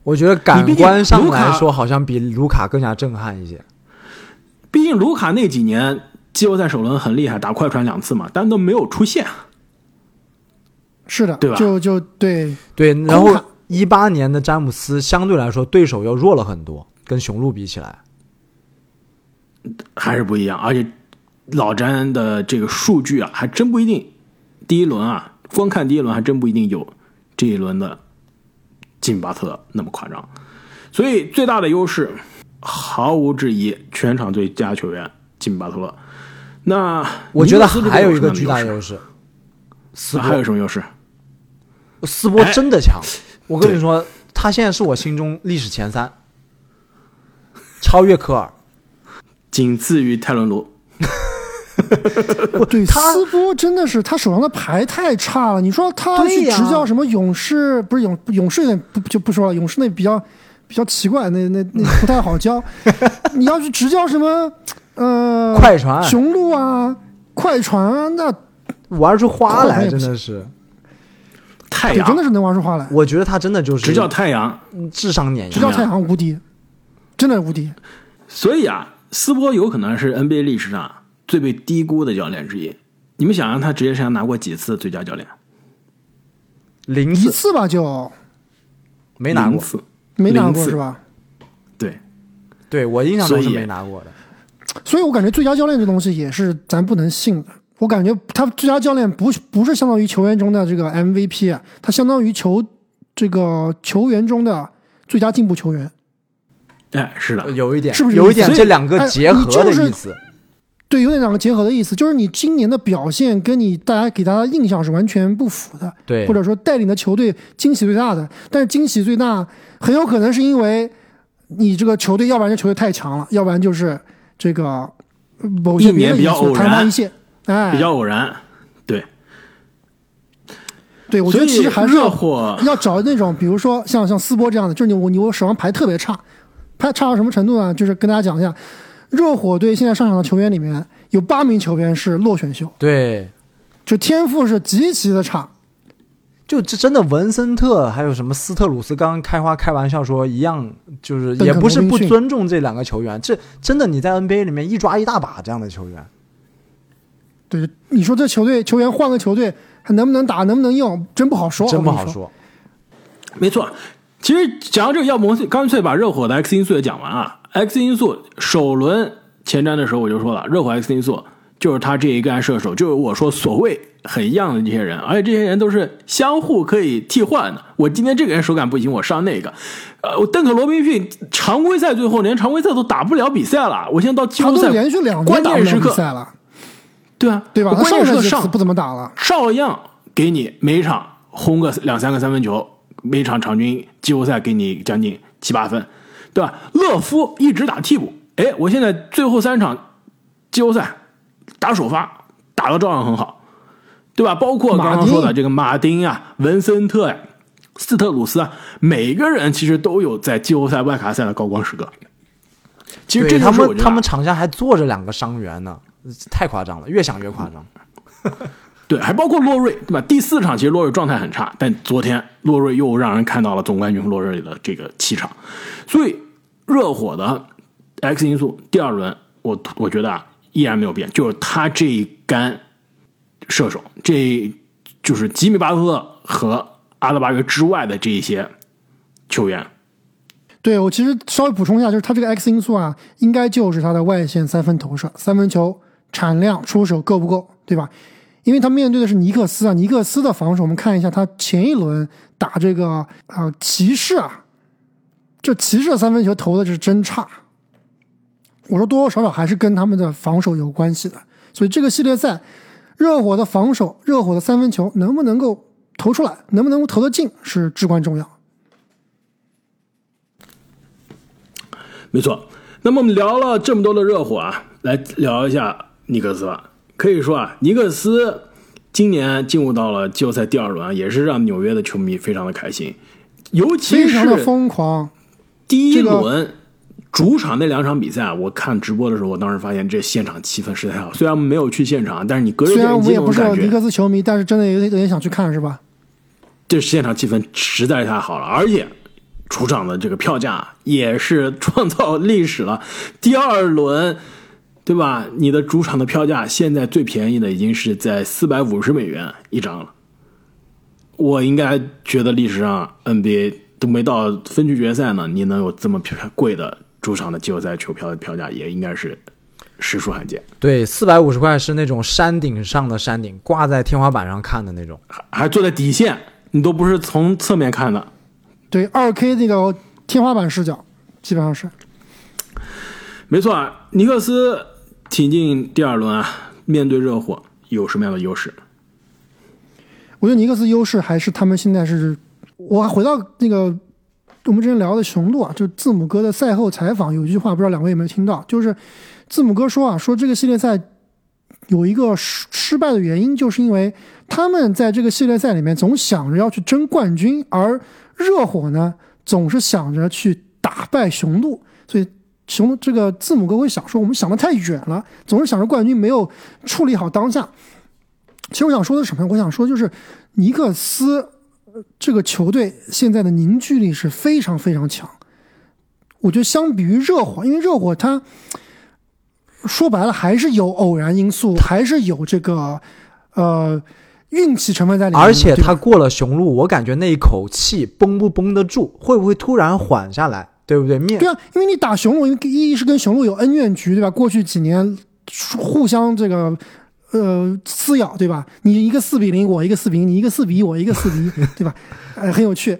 我觉得感官上来说，好像比卢卡更加震撼一些。毕竟卢卡那几年季后赛首轮很厉害，打快船两次嘛，但都没有出现。是的，对吧？就就对对。然后一八年的詹姆斯相对来说对手要弱了很多，跟雄鹿比起来还是不一样，而且。老詹的这个数据啊，还真不一定。第一轮啊，光看第一轮还真不一定有这一轮的吉姆巴特勒那么夸张。所以最大的优势，毫无质疑，全场最佳球员吉姆巴特勒。那我觉得还有一个巨大的优势，斯波还有什么优势？斯波真的强，哎、我跟你说，他现在是我心中历史前三，超越科尔，仅次于泰伦卢。对，斯波真的是他手上的牌太差了。你说他去执教什么勇士，不是勇勇士那不就不说了，勇士那比较比较奇怪，那那那不太好教。你要去执教什么呃快船、雄鹿啊、快船啊，那玩出花来真的是太阳，真的是能玩出花来。我觉得他真的就是执教太阳，智商碾压，执教太阳无敌，真的无敌。所以啊，斯波有可能是 N B A 历史上。最被低估的教练之一，你们想让他职业生涯拿过几次最佳教练？零一次吧，就没拿过，没拿过是吧？对，对我印象中是没拿过的。所以我感觉最佳教练这东西也是咱不能信的。我感觉他最佳教练不不是相当于球员中的这个 M V P 啊，他相当于球这个球员中的最佳进步球员。哎，是的，有一点，是不是有一点这两个结合的意思？哎对，有点两个结合的意思，就是你今年的表现跟你大家给他的印象是完全不符的，对，或者说带领的球队惊喜最大的，但是惊喜最大很有可能是因为你这个球队，要不然这球队太强了，要不然就是这个某些别的因素昙花一现，哎，比较偶然，对，对，我觉得其实还是要要找那种，比如说像像斯波这样的，就是你我你我手上牌特别差，牌差到什么程度呢？就是跟大家讲一下。热火队现在上场的球员里面有八名球员是落选秀，对，就天赋是极其的差，就这真的文森特还有什么斯特鲁斯，刚刚开花开玩笑说一样，就是也不是不尊重这两个球员，这真的你在 N B A 里面一抓一大把这样的球员。对，你说这球队球员换个球队还能不能打能不能用，真不好说，真不好说。没错，其实讲到这个，要么干脆把热火的 X 因素也讲完啊。X 因素首轮前瞻的时候我就说了，热火 X 因素就是他这一个射手，就是我说所谓很一样的这些人，而且这些人都是相互可以替换的。我今天这个人手感不行，我上那个。呃，我邓肯罗宾逊常规赛最后连常规赛都打不了比赛了，我现在到季后赛连续两关键时刻打不了比赛了，对啊，对吧？关键时刻上不怎么打了，照样给你每一场轰个两三个三分球。每场场均季后赛给你将近七八分，对吧？勒夫一直打替补，哎，我现在最后三场季后赛打首发打的照样很好，对吧？包括刚刚说的这个马丁啊、文森特呀、斯特鲁斯啊，每个人其实都有在季后赛、外卡赛的高光时刻。其实这他们他们场下还坐着两个伤员呢，太夸张了，越想越夸张。嗯对，还包括洛瑞，对吧？第四场其实洛瑞状态很差，但昨天洛瑞又让人看到了总冠军洛瑞的这个气场。所以热火的 X 因素第二轮，我我觉得啊依然没有变，就是他这一杆射手，这就是吉米巴特勒和阿德巴约之外的这一些球员。对，我其实稍微补充一下，就是他这个 X 因素啊，应该就是他的外线三分投射、三分球产量、出手够不够，对吧？因为他面对的是尼克斯啊，尼克斯的防守，我们看一下他前一轮打这个啊、呃、骑士啊，这骑士的三分球投的是真差。我说多多少少还是跟他们的防守有关系的，所以这个系列赛，热火的防守、热火的三分球能不能够投出来，能不能够投得进是至关重要。没错，那么我们聊了这么多的热火啊，来聊一下尼克斯吧。可以说啊，尼克斯今年进入到了季后赛第二轮、啊，也是让纽约的球迷非常的开心，尤其是疯狂。第一轮主场那两场比赛、啊，我看直播的时候，我当时发现这现场气氛实在好。虽然没有去现场，但是你隔着电视机那种感觉。虽然我也不是尼克斯球迷，但是真的有点有点想去看，是吧？这现场气氛实在太好了，而且主场的这个票价也是创造历史了。第二轮。对吧？你的主场的票价现在最便宜的已经是在四百五十美元一张了。我应该觉得历史上 N B A 都没到分区决赛呢，你能有这么贵的主场的季后赛球票的票价，也应该是实属罕见。对，四百五十块是那种山顶上的山顶，挂在天花板上看的那种，还坐在底线，你都不是从侧面看的。对，二 K 那个天花板视角，基本上是。没错啊，尼克斯。挺进第二轮啊，面对热火有什么样的优势？我觉得尼克斯优势还是他们现在是，我回到那个我们之前聊的雄鹿啊，就字母哥的赛后采访有一句话，不知道两位有没有听到？就是字母哥说啊，说这个系列赛有一个失失败的原因，就是因为他们在这个系列赛里面总想着要去争冠军，而热火呢总是想着去打败雄鹿，所以。熊这个字母哥会想说我们想的太远了，总是想着冠军没有处理好当下。其实我想说的是什么？我想说就是尼克斯这个球队现在的凝聚力是非常非常强。我觉得相比于热火，因为热火它说白了还是有偶然因素，还是有这个呃运气成分在里面。而且他过了雄鹿，我感觉那一口气绷不绷得住，会不会突然缓下来？对不对？面对啊，因为你打雄鹿，因为一是跟雄鹿有恩怨局，对吧？过去几年互相这个呃撕咬，对吧？你一个四比零，我一个四比零，你一个四比一，我一个四比一，对吧？呃，很有趣。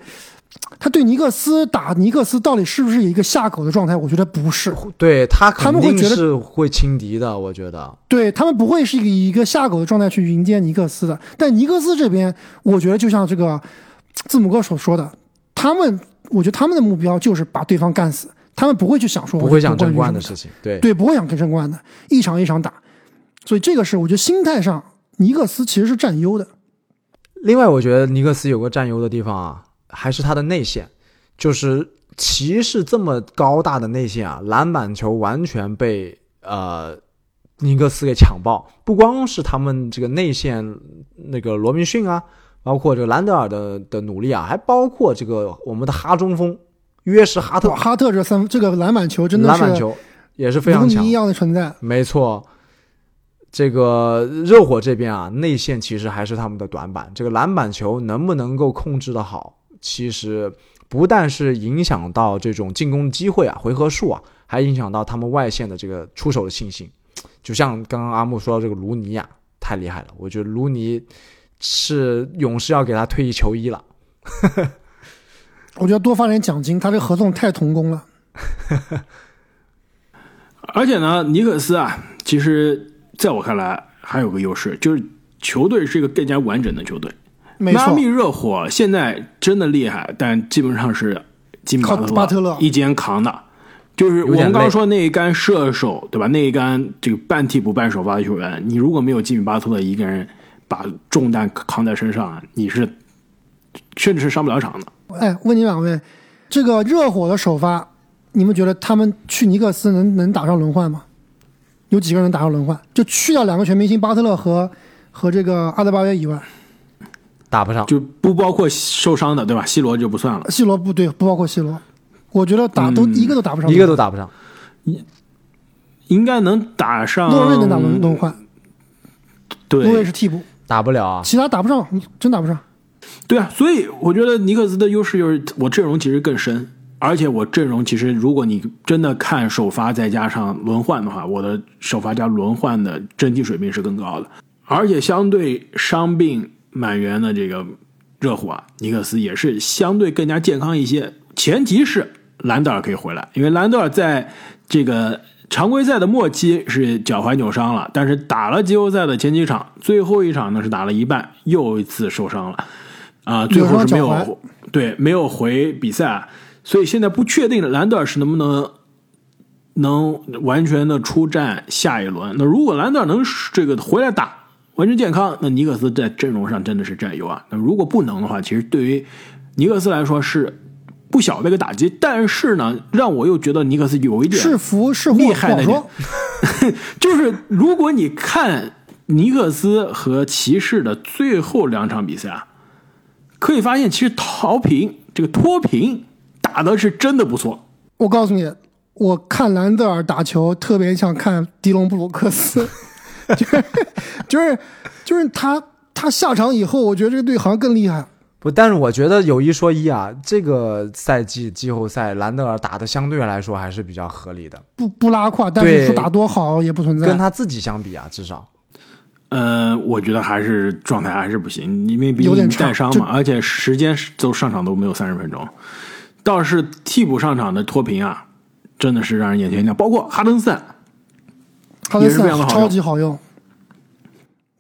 他对尼克斯打尼克斯到底是不是一个下狗的状态？我觉得不是。对，他肯定是会轻敌的，我觉得。对，他们不会是以一个下狗的状态去迎接尼克斯的。但尼克斯这边，我觉得就像这个字母哥所说的，他们，我觉得他们的目标就是把对方干死，他们不会去想说不会想争冠的事情，对对，不会想争冠的，一场一场打。所以这个是我觉得心态上尼克斯其实是占优的。另外，我觉得尼克斯有个占优的地方啊。还是他的内线，就是骑士这么高大的内线啊，篮板球完全被呃尼克斯给抢爆。不光是他们这个内线那个罗宾逊啊，包括这个兰德尔的的努力啊，还包括这个我们的哈中锋约什哈特。哈特这三这个篮板球真的是篮板球也是非常强，一样的存在。没错。这个热火这边啊，内线其实还是他们的短板。这个篮板球能不能够控制的好，其实不但是影响到这种进攻机会啊、回合数啊，还影响到他们外线的这个出手的信心。就像刚刚阿木说到这个卢尼啊，太厉害了！我觉得卢尼是勇士要给他退役球衣了。我觉得多发点奖金，他这合同太童工了。而且呢，尼克斯啊，其实。在我看来还有个优势，就是球队是一个更加完整的球队。迈阿密热火现在真的厉害，但基本上是金巴特勒一肩扛的，就是我们刚刚说那一杆射手对吧，那一杆这个半替补半首发的球员，你如果没有吉米巴特勒一个人把重担扛在身上，你是甚至是上不了场的。哎，问你两位，这个热火的首发你们觉得他们去尼克斯能能打上轮换吗？有几个人打上轮换？就去掉两个全明星巴特勒和和这个阿德巴约以外，打不上，就不包括受伤的，对吧？西罗就不算了。西罗不对，不包括西罗，我觉得打都、嗯、一个都打不上，一个都打不上。应该能打上。诺瑞能打轮轮换，对，诺瑞是替补，打不了啊。其他打不上，真打不上。对啊，所以我觉得尼克斯的优势就是我阵容其实更深。而且我阵容其实如果你真的看首发再加上轮换的话，我的首发加轮换的整体水平是更高的。而且相对伤病满员的这个热火，尼克斯也是相对更加健康一些，前提是兰德尔可以回来。因为兰德尔在这个常规赛的末期是脚踝扭伤了，但是打了季后赛的前几场，最后一场呢是打了一半又一次受伤了啊、呃，最后是没有对没有回比赛，所以现在不确定兰德尔是能不能能完全的出战下一轮。那如果兰德尔能这个回来打完全健康，那尼克斯在阵容上真的是占优啊。那如果不能的话，其实对于尼克斯来说是不小的一个打击。但是呢，让我又觉得尼克斯有一点是福是祸，厉害的点就是如果你看尼克斯和骑士的最后两场比赛啊，可以发现其实逃平这个脱平。打的是真的不错。我告诉你，我看兰德尔打球特别像看迪隆布鲁克斯，就是就是就是他他下场以后，我觉得这个队好像更厉害。不，但是我觉得有一说一啊，这个赛季季后赛兰德尔打的相对来说还是比较合理的，不不拉胯，但是说打多好也不存在。跟他自己相比啊，至少，呃，我觉得还是状态还是不行，因为毕竟带伤嘛，而且时间都上场都没有三十分钟。倒是替补上场的脱贫啊，真的是让人眼前一亮。包括哈登森，哈登森超级好用，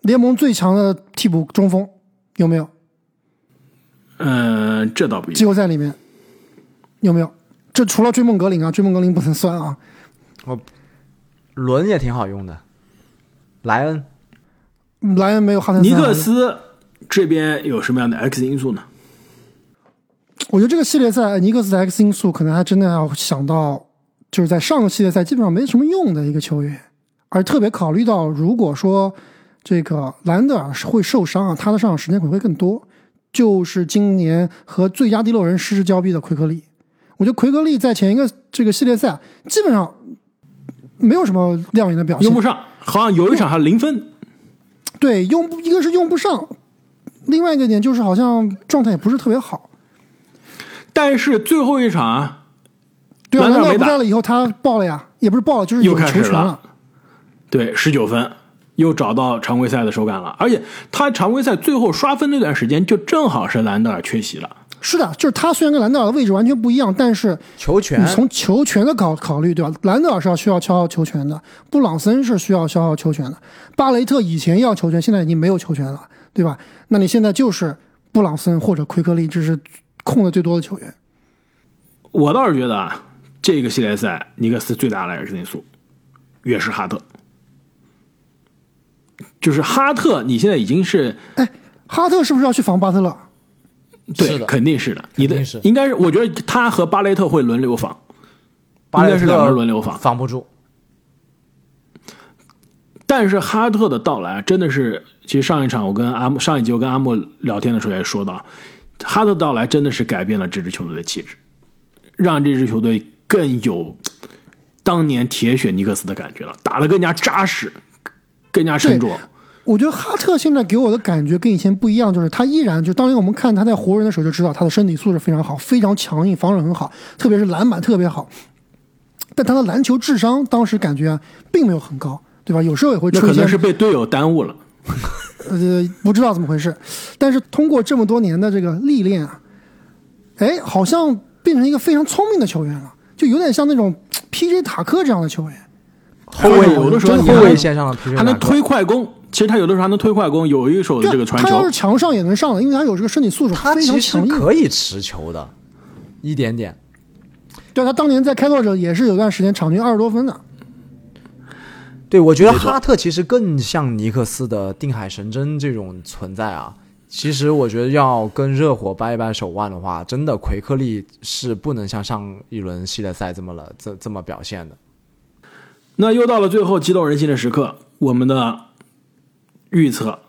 联盟最强的替补中锋有没有？嗯、呃，这倒不一定。季后赛里面有没有？这除了追梦格林啊，追梦格林不能算啊。我伦也挺好用的，莱恩，莱恩没有哈登森。尼克斯这边有什么样的 X 因素呢？我觉得这个系列赛尼克斯的 X 因素可能还真的要想到，就是在上个系列赛基本上没什么用的一个球员，而特别考虑到如果说这个兰德尔会受伤啊，他的上场时间可能会更多，就是今年和最佳第六人失之交臂的奎克利。我觉得奎克利在前一个这个系列赛基本上没有什么亮眼的表现，用不上，好像有一场还零分。对，用一个是用不上，另外一个点就是好像状态也不是特别好。但是最后一场啊，对啊，兰德尔不在了以后他爆了呀，也不是爆了，就是有球权 了, 了。对， 十九 分，又找到常规赛的手感了。而且他常规赛最后刷分那段时间就正好是兰德尔缺席了。是的，就是他虽然跟兰德尔的位置完全不一样，但是球权从球权的考考虑，对吧？兰德尔是要需要消耗球权的，布朗森是需要消耗球权的，巴雷特以前要球权，现在已经没有球权了，对吧？那你现在就是布朗森或者奎克利，这是控的最多的球员。我倒是觉得啊，这个系列赛尼克斯最大的也是因素，也是哈特。就是哈特，你现在已经是，哎，哈特是不是要去防巴特勒？对，肯定是的。你的应该是，我觉得他和巴雷特会轮流防，巴雷特应该是两人轮流防，防不住。但是哈特的到来真的是，其实上一场我跟阿莫上一集我跟阿莫聊天的时候也说到，哈特的到来真的是改变了这支球队的气质，让这支球队更有当年铁血尼克斯的感觉了，打得更加扎实，更加沉着。我觉得哈特现在给我的感觉跟以前不一样，就是他依然就当年我们看他在湖人的时候就知道他的身体素质非常好，非常强硬，防守很好，特别是篮板特别好。但他的篮球智商当时感觉并没有很高，对吧？有时候也会出现，那可能是被队友耽误了，呃，不知道怎么回事。但是通过这么多年的这个历练啊，哎，好像变成一个非常聪明的球员了，就有点像那种 P J 塔克这样的球员。后卫有的时候后卫线上的 P J 塔克还能推快攻。其实他有的时候还能推快攻，有一手的这个传球，他要是强上也能上的，因为他有这个身体素质非常强硬，他其实可以持球的，一点点。对，他当年在开拓者也是有段时间场均二十多分的。对，我觉得哈特其实更像尼克斯的定海神针这种存在啊。其实我觉得要跟热火掰一掰手腕的话，真的奎克利是不能像上一轮系列赛这么了这这么表现的。那又到了最后激动人心的时刻，我们的预测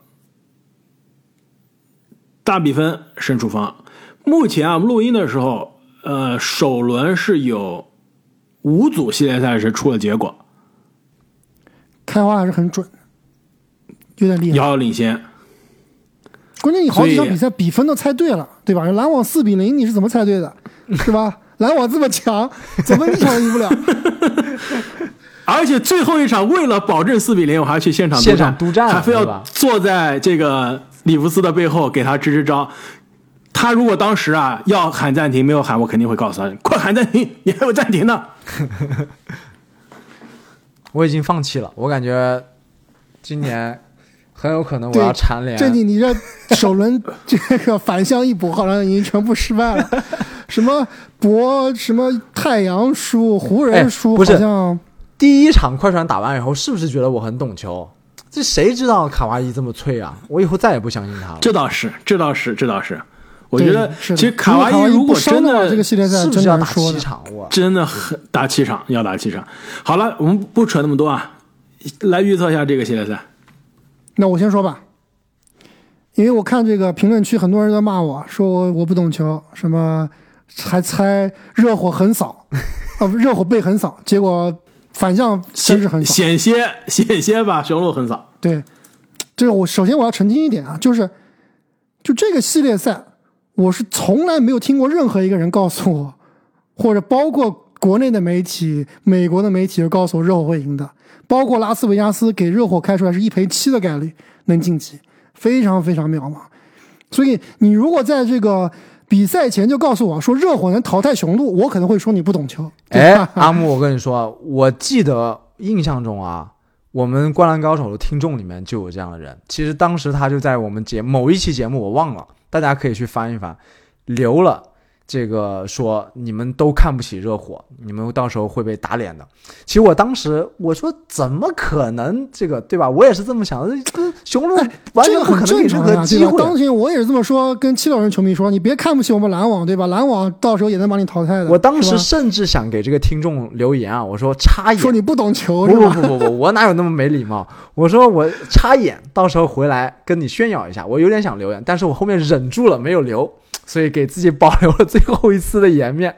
大比分胜出方，目前啊，我们录音的时候，呃，首轮是有五组系列赛是出了结果，开花还是很准，有点厉害，遥遥领先。关键你好几场比赛比分都猜对了，对吧？篮网四比零，你是怎么猜对的？是吧？篮网这么强，怎么一场赢不了？而且最后一场为了保证四比零，我还去现场现场督战，还非要坐在这个里弗斯的背后给他支支招。他如果当时啊要喊暂停，没有喊，我肯定会告诉他，快喊暂停，你还有暂停呢。我已经放弃了，我感觉今年很有可能我要蝉联。这你你这首轮这个反向一搏，好像已经全部失败了。什么博什么太阳输，湖人输，哎、好像。第一场快船打完以后，是不是觉得我很懂球？这谁知道卡哇伊这么脆啊？我以后再也不相信他了。这倒是，这倒是，这倒是。我觉得其实卡哇伊如果真的这个系列赛，是不是要打七场？真的很打七场，要打七场。好了，我们不扯那么多啊，来预测一下这个系列赛。那我先说吧，因为我看这个评论区很多人在骂我说我我不懂球，什么还猜热火横扫，呃，热火被横扫，结果。反向真是很少，险些险些吧，雄鹿很少。对，就是我首先我要澄清一点啊，就是就这个系列赛，我是从来没有听过任何一个人告诉我，或者包括国内的媒体、美国的媒体就告诉我热火会赢的，包括拉斯维加斯给热火开出来是一赔七的概率能晋级，非常非常渺茫。所以你如果在这个比赛前就告诉我说热火能淘汰雄鹿，我可能会说你不懂球。哎，阿木，我跟你说，我记得印象中啊，我们《灌篮高手》的听众里面就有这样的人。其实当时他就在我们节某一期节目，我忘了，大家可以去翻一翻，留了这个说你们都看不起热火，你们到时候会被打脸的。其实我当时我说怎么可能这个，对吧？我也是这么想的，雄鹿完全不可能给出个机会。当时我也是这么说，跟七六人球迷说，你别看不起我们篮网，对吧？篮网到时候也能把你淘汰的。我当时甚至想给这个听众留言啊，我说插眼，说你不懂球，不不不不不，我哪有那么没礼貌？我说我插眼，到时候回来跟你炫耀一下。我有点想留言，但是我后面忍住了，没有留。所以给自己保留了最后一次的颜面。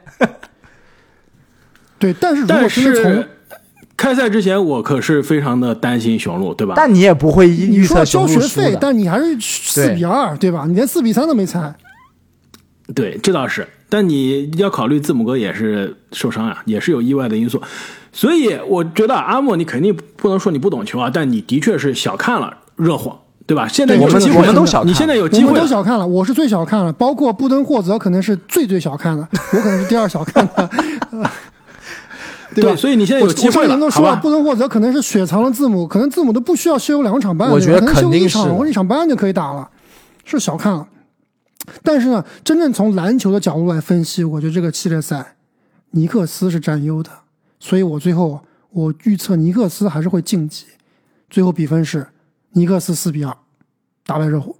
对，但是如果是从开赛之前，我可是非常的担心雄鹿，对吧？但你也不会预测雄鹿输的。你说交学费，但你还是四比二，对吧？你连四比三都没猜。对，这倒是。但你要考虑字母哥也是受伤啊，也是有意外的因素。所以我觉得阿莫，你肯定不能说你不懂球啊，但你的确是小看了热火。对吧？现在有机会，我们都小看，你现在有机会，我们都小看了，我是最小看了，包括布登霍泽可能是最最小看的，我可能是第二小看的。对吧？对，所以你现在有机会了，我都说了，布登霍泽可能是雪藏了字母，可能字母都不需要修两场半，我觉得肯定是可能修一场或一场半就可以打了，是小看了。但是呢，真正从篮球的角度来分析，我觉得这个系列赛尼克斯是占优的，所以我最后我预测尼克斯还是会晋级，最后比分是尼克斯四比二打败热火。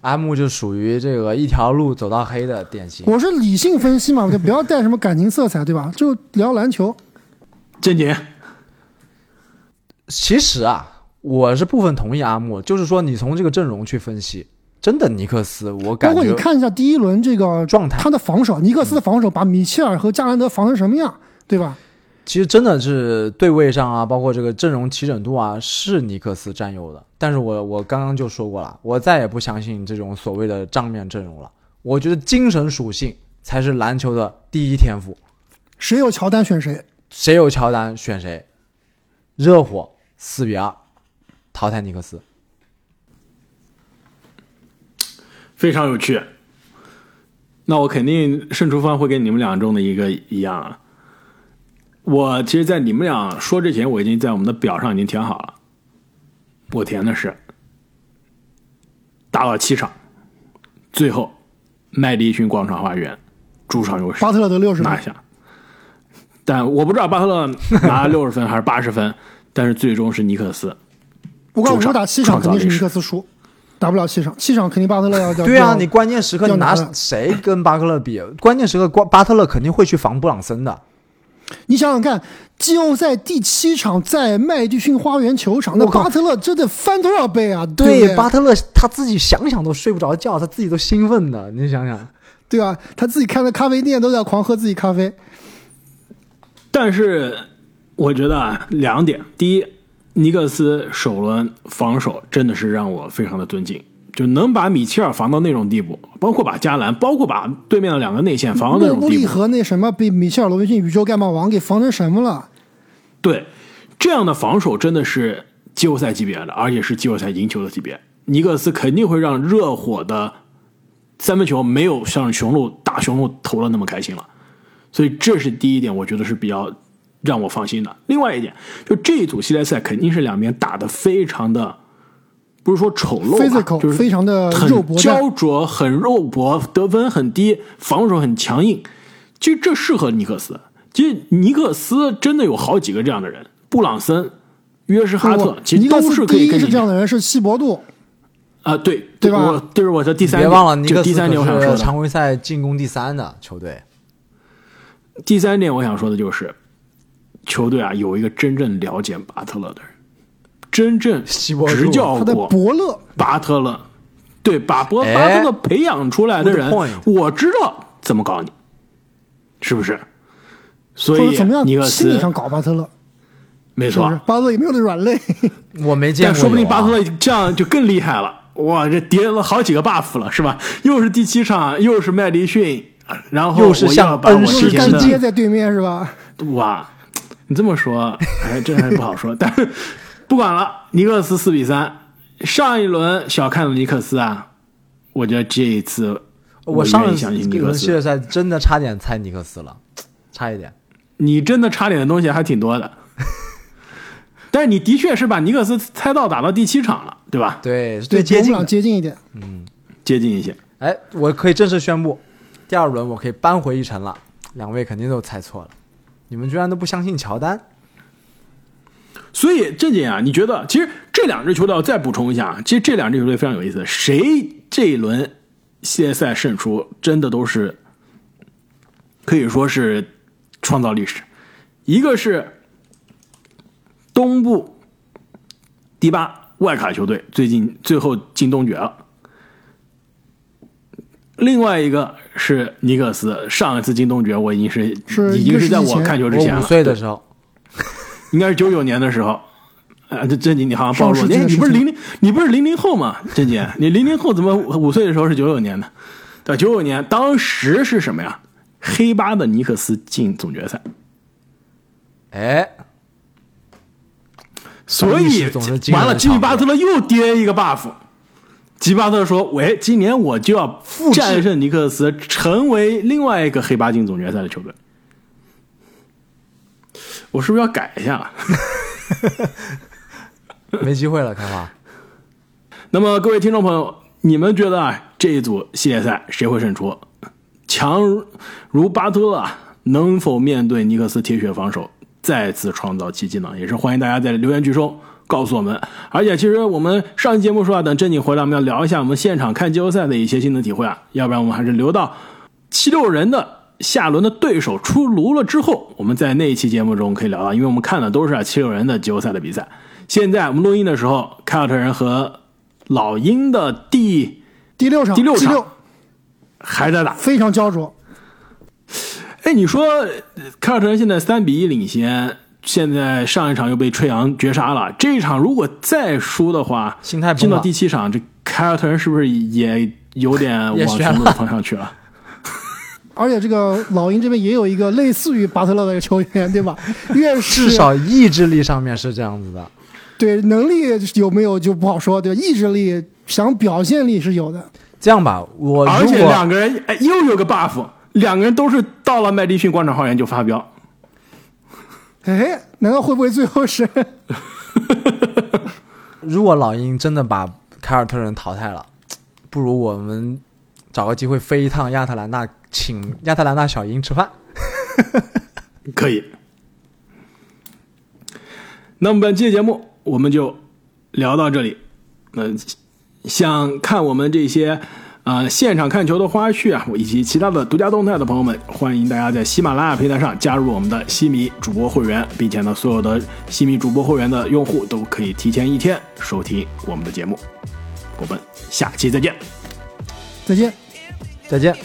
阿木就属于这个一条路走到黑的典型。我是理性分析嘛，我就不要带什么感情色彩，对吧？就聊篮球。郑杰，其实啊，我是部分同意阿木，就是说你从这个阵容去分析，真的尼克斯，我感觉。包括你看一下第一轮这个状态，他的防守，尼克斯的防守把米切尔和加兰德防成什么样，对吧？其实真的是对位上啊，包括这个阵容齐整度啊，是尼克斯占优的。但是我我刚刚就说过了，我再也不相信这种所谓的账面阵容了。我觉得精神属性才是篮球的第一天赋。谁有乔丹选谁，谁有乔丹选谁。热火四比二淘汰尼克斯，非常有趣。那我肯定胜出方会跟你们俩中的一个一样啊。我其实在你们俩说之前，我已经在我们的表上已经填好了，我填的是打到七场，最后麦迪逊广场花园主场优势，巴特勒得六十分拿下，但我不知道巴特勒拿六十分还是八十分但是最终是尼克斯，我告诉你打七场肯定是尼克斯输，打不了七场，七场肯定巴特勒要对啊，你关键时刻你拿谁跟巴特勒比？关键时刻巴特勒肯定会去防布朗森的，你想想看，季后赛第七场在麦迪逊花园球场，那巴特勒这得翻多少倍啊！ 对, 对，巴特勒他自己想想都睡不着觉，他自己都兴奋的，你想想，对啊，他自己开的咖啡店都在狂喝自己咖啡。但是我觉得啊，两点：第一，尼克斯首轮防守真的是让我非常的尊敬。就能把米切尔防到那种地步，包括把加兰，包括把对面的两个内线防到那种地步。莫布利和那什么被米切尔罗宾逊宇宙盖帽王给防成什么了？对，这样的防守真的是季后赛级别的，而且是季后赛赢球的级别。尼克斯肯定会让热火的三分球没有像雄鹿打雄鹿投了那么开心了，所以这是第一点，我觉得是比较让我放心的。另外一点，就这一组系列赛肯定是两边打得非常的。不是说丑陋、啊、就是非常的肉搏，焦灼，很肉搏，得分很低，防守很强硬。其实这适合尼克斯。其实尼克斯真的有好几个这样的人，布朗森、约什哈特，其实都是可以跟你。尼克斯第一是这样的人是西伯杜啊、呃，对对吧？我这是我的第三点，别忘了尼克斯是常规赛进攻第三的球队。第三点我想说的就是，球队啊有一个真正了解巴特勒的人。真正执教过伯勒巴特勒，对，把伯巴特勒培养出来的人，我知道怎么搞你，是不是？所以怎么样？尼克斯心理上搞巴特勒，没错，巴特勒也没有那软肋，我没见过、啊，但说不定巴特勒这样就更厉害了。哇，这叠了好几个 buff 了，是吧？又是第七场，又是麦迪逊，然后又是像恩师干爹在对面，是吧？哇，你这么说，哎，这还不好说，但是。不管了，尼克斯四比三。上一轮小看了尼克斯啊，我觉得这一次我愿意相信尼克斯。我上一轮系列赛真的差点猜尼克斯了，差一点。你真的差点的东西还挺多的，但是你的确是把尼克斯猜到打到第七场了，对吧？对，对，接近接近一点，嗯，接近一些。哎，我可以正式宣布，第二轮我可以扳回一城了。两位肯定都猜错了，你们居然都不相信乔丹。所以这点啊，你觉得其实这两支球队再补充一下，其实这两支球队非常有意思，谁这一轮系列赛胜出，真的都是可以说是创造历史。一个是东部第八外卡球队最近最后进东决了，另外一个是尼克斯，上一次进东决我已经是已经是在我看球之前了，我五岁的时候。应该是九九年的时候，啊，这这你你好像暴露了，你不是零零，你不是零零后吗？郑姐，你零零后怎么五岁的时候是九九年的？对，九九年当时是什么呀？黑八的尼克斯进总决赛。哎，所以完了，吉米巴特勒又跌一个 buff。吉巴特说：“喂，今年我就要战胜尼克斯，成为另外一个黑八进总决赛的球队。我是不是要改一下？没机会了，开花。那么，各位听众朋友，你们觉得啊，这一组系列赛谁会胜出？强如巴特勒能否面对尼克斯铁血防守，再次创造奇迹呢？也是欢迎大家在留言区中。”告诉我们，而且其实我们上期节目说啊，等正经回来我们要聊一下我们现场看季后赛的一些心得体会啊，要不然我们还是留到七六人的下轮的对手出炉了之后，我们在那一期节目中可以聊到，因为我们看的都是啊七六人的季后赛的比赛。现在我们录音的时候，凯尔特人和老鹰的第第六场第六场还在打，非常焦灼。哎，你说凯尔特人现在三比一领先。现在上一场又被吹杨绝杀了，这一场如果再输的话，心态进到第七场，这凯尔特人是不是也有点往全部方向去了？而且这个老鹰这边也有一个类似于巴特勒的球员，对吧？越是至少意志力上面是这样子的，对，能力有没有就不好说，对吧？意志力想表现力是有的。这样吧，我而且两个人、哎、又有个 buff， 两个人都是到了麦迪逊广场花园就发飙。哎，难道会不会最后是如果老鹰真的把凯尔特人淘汰了，不如我们找个机会飞一趟亚特兰大，请亚特兰大小鹰吃饭可以。那么本期的节目我们就聊到这里、呃、想看我们这些呃，现场看球的花絮啊，以及其他的独家动态的朋友们，欢迎大家在喜马拉雅平台上加入我们的西米主播会员，并且呢，所有的西米主播会员的用户都可以提前一天收听我们的节目。我们下期再见，再见，再见。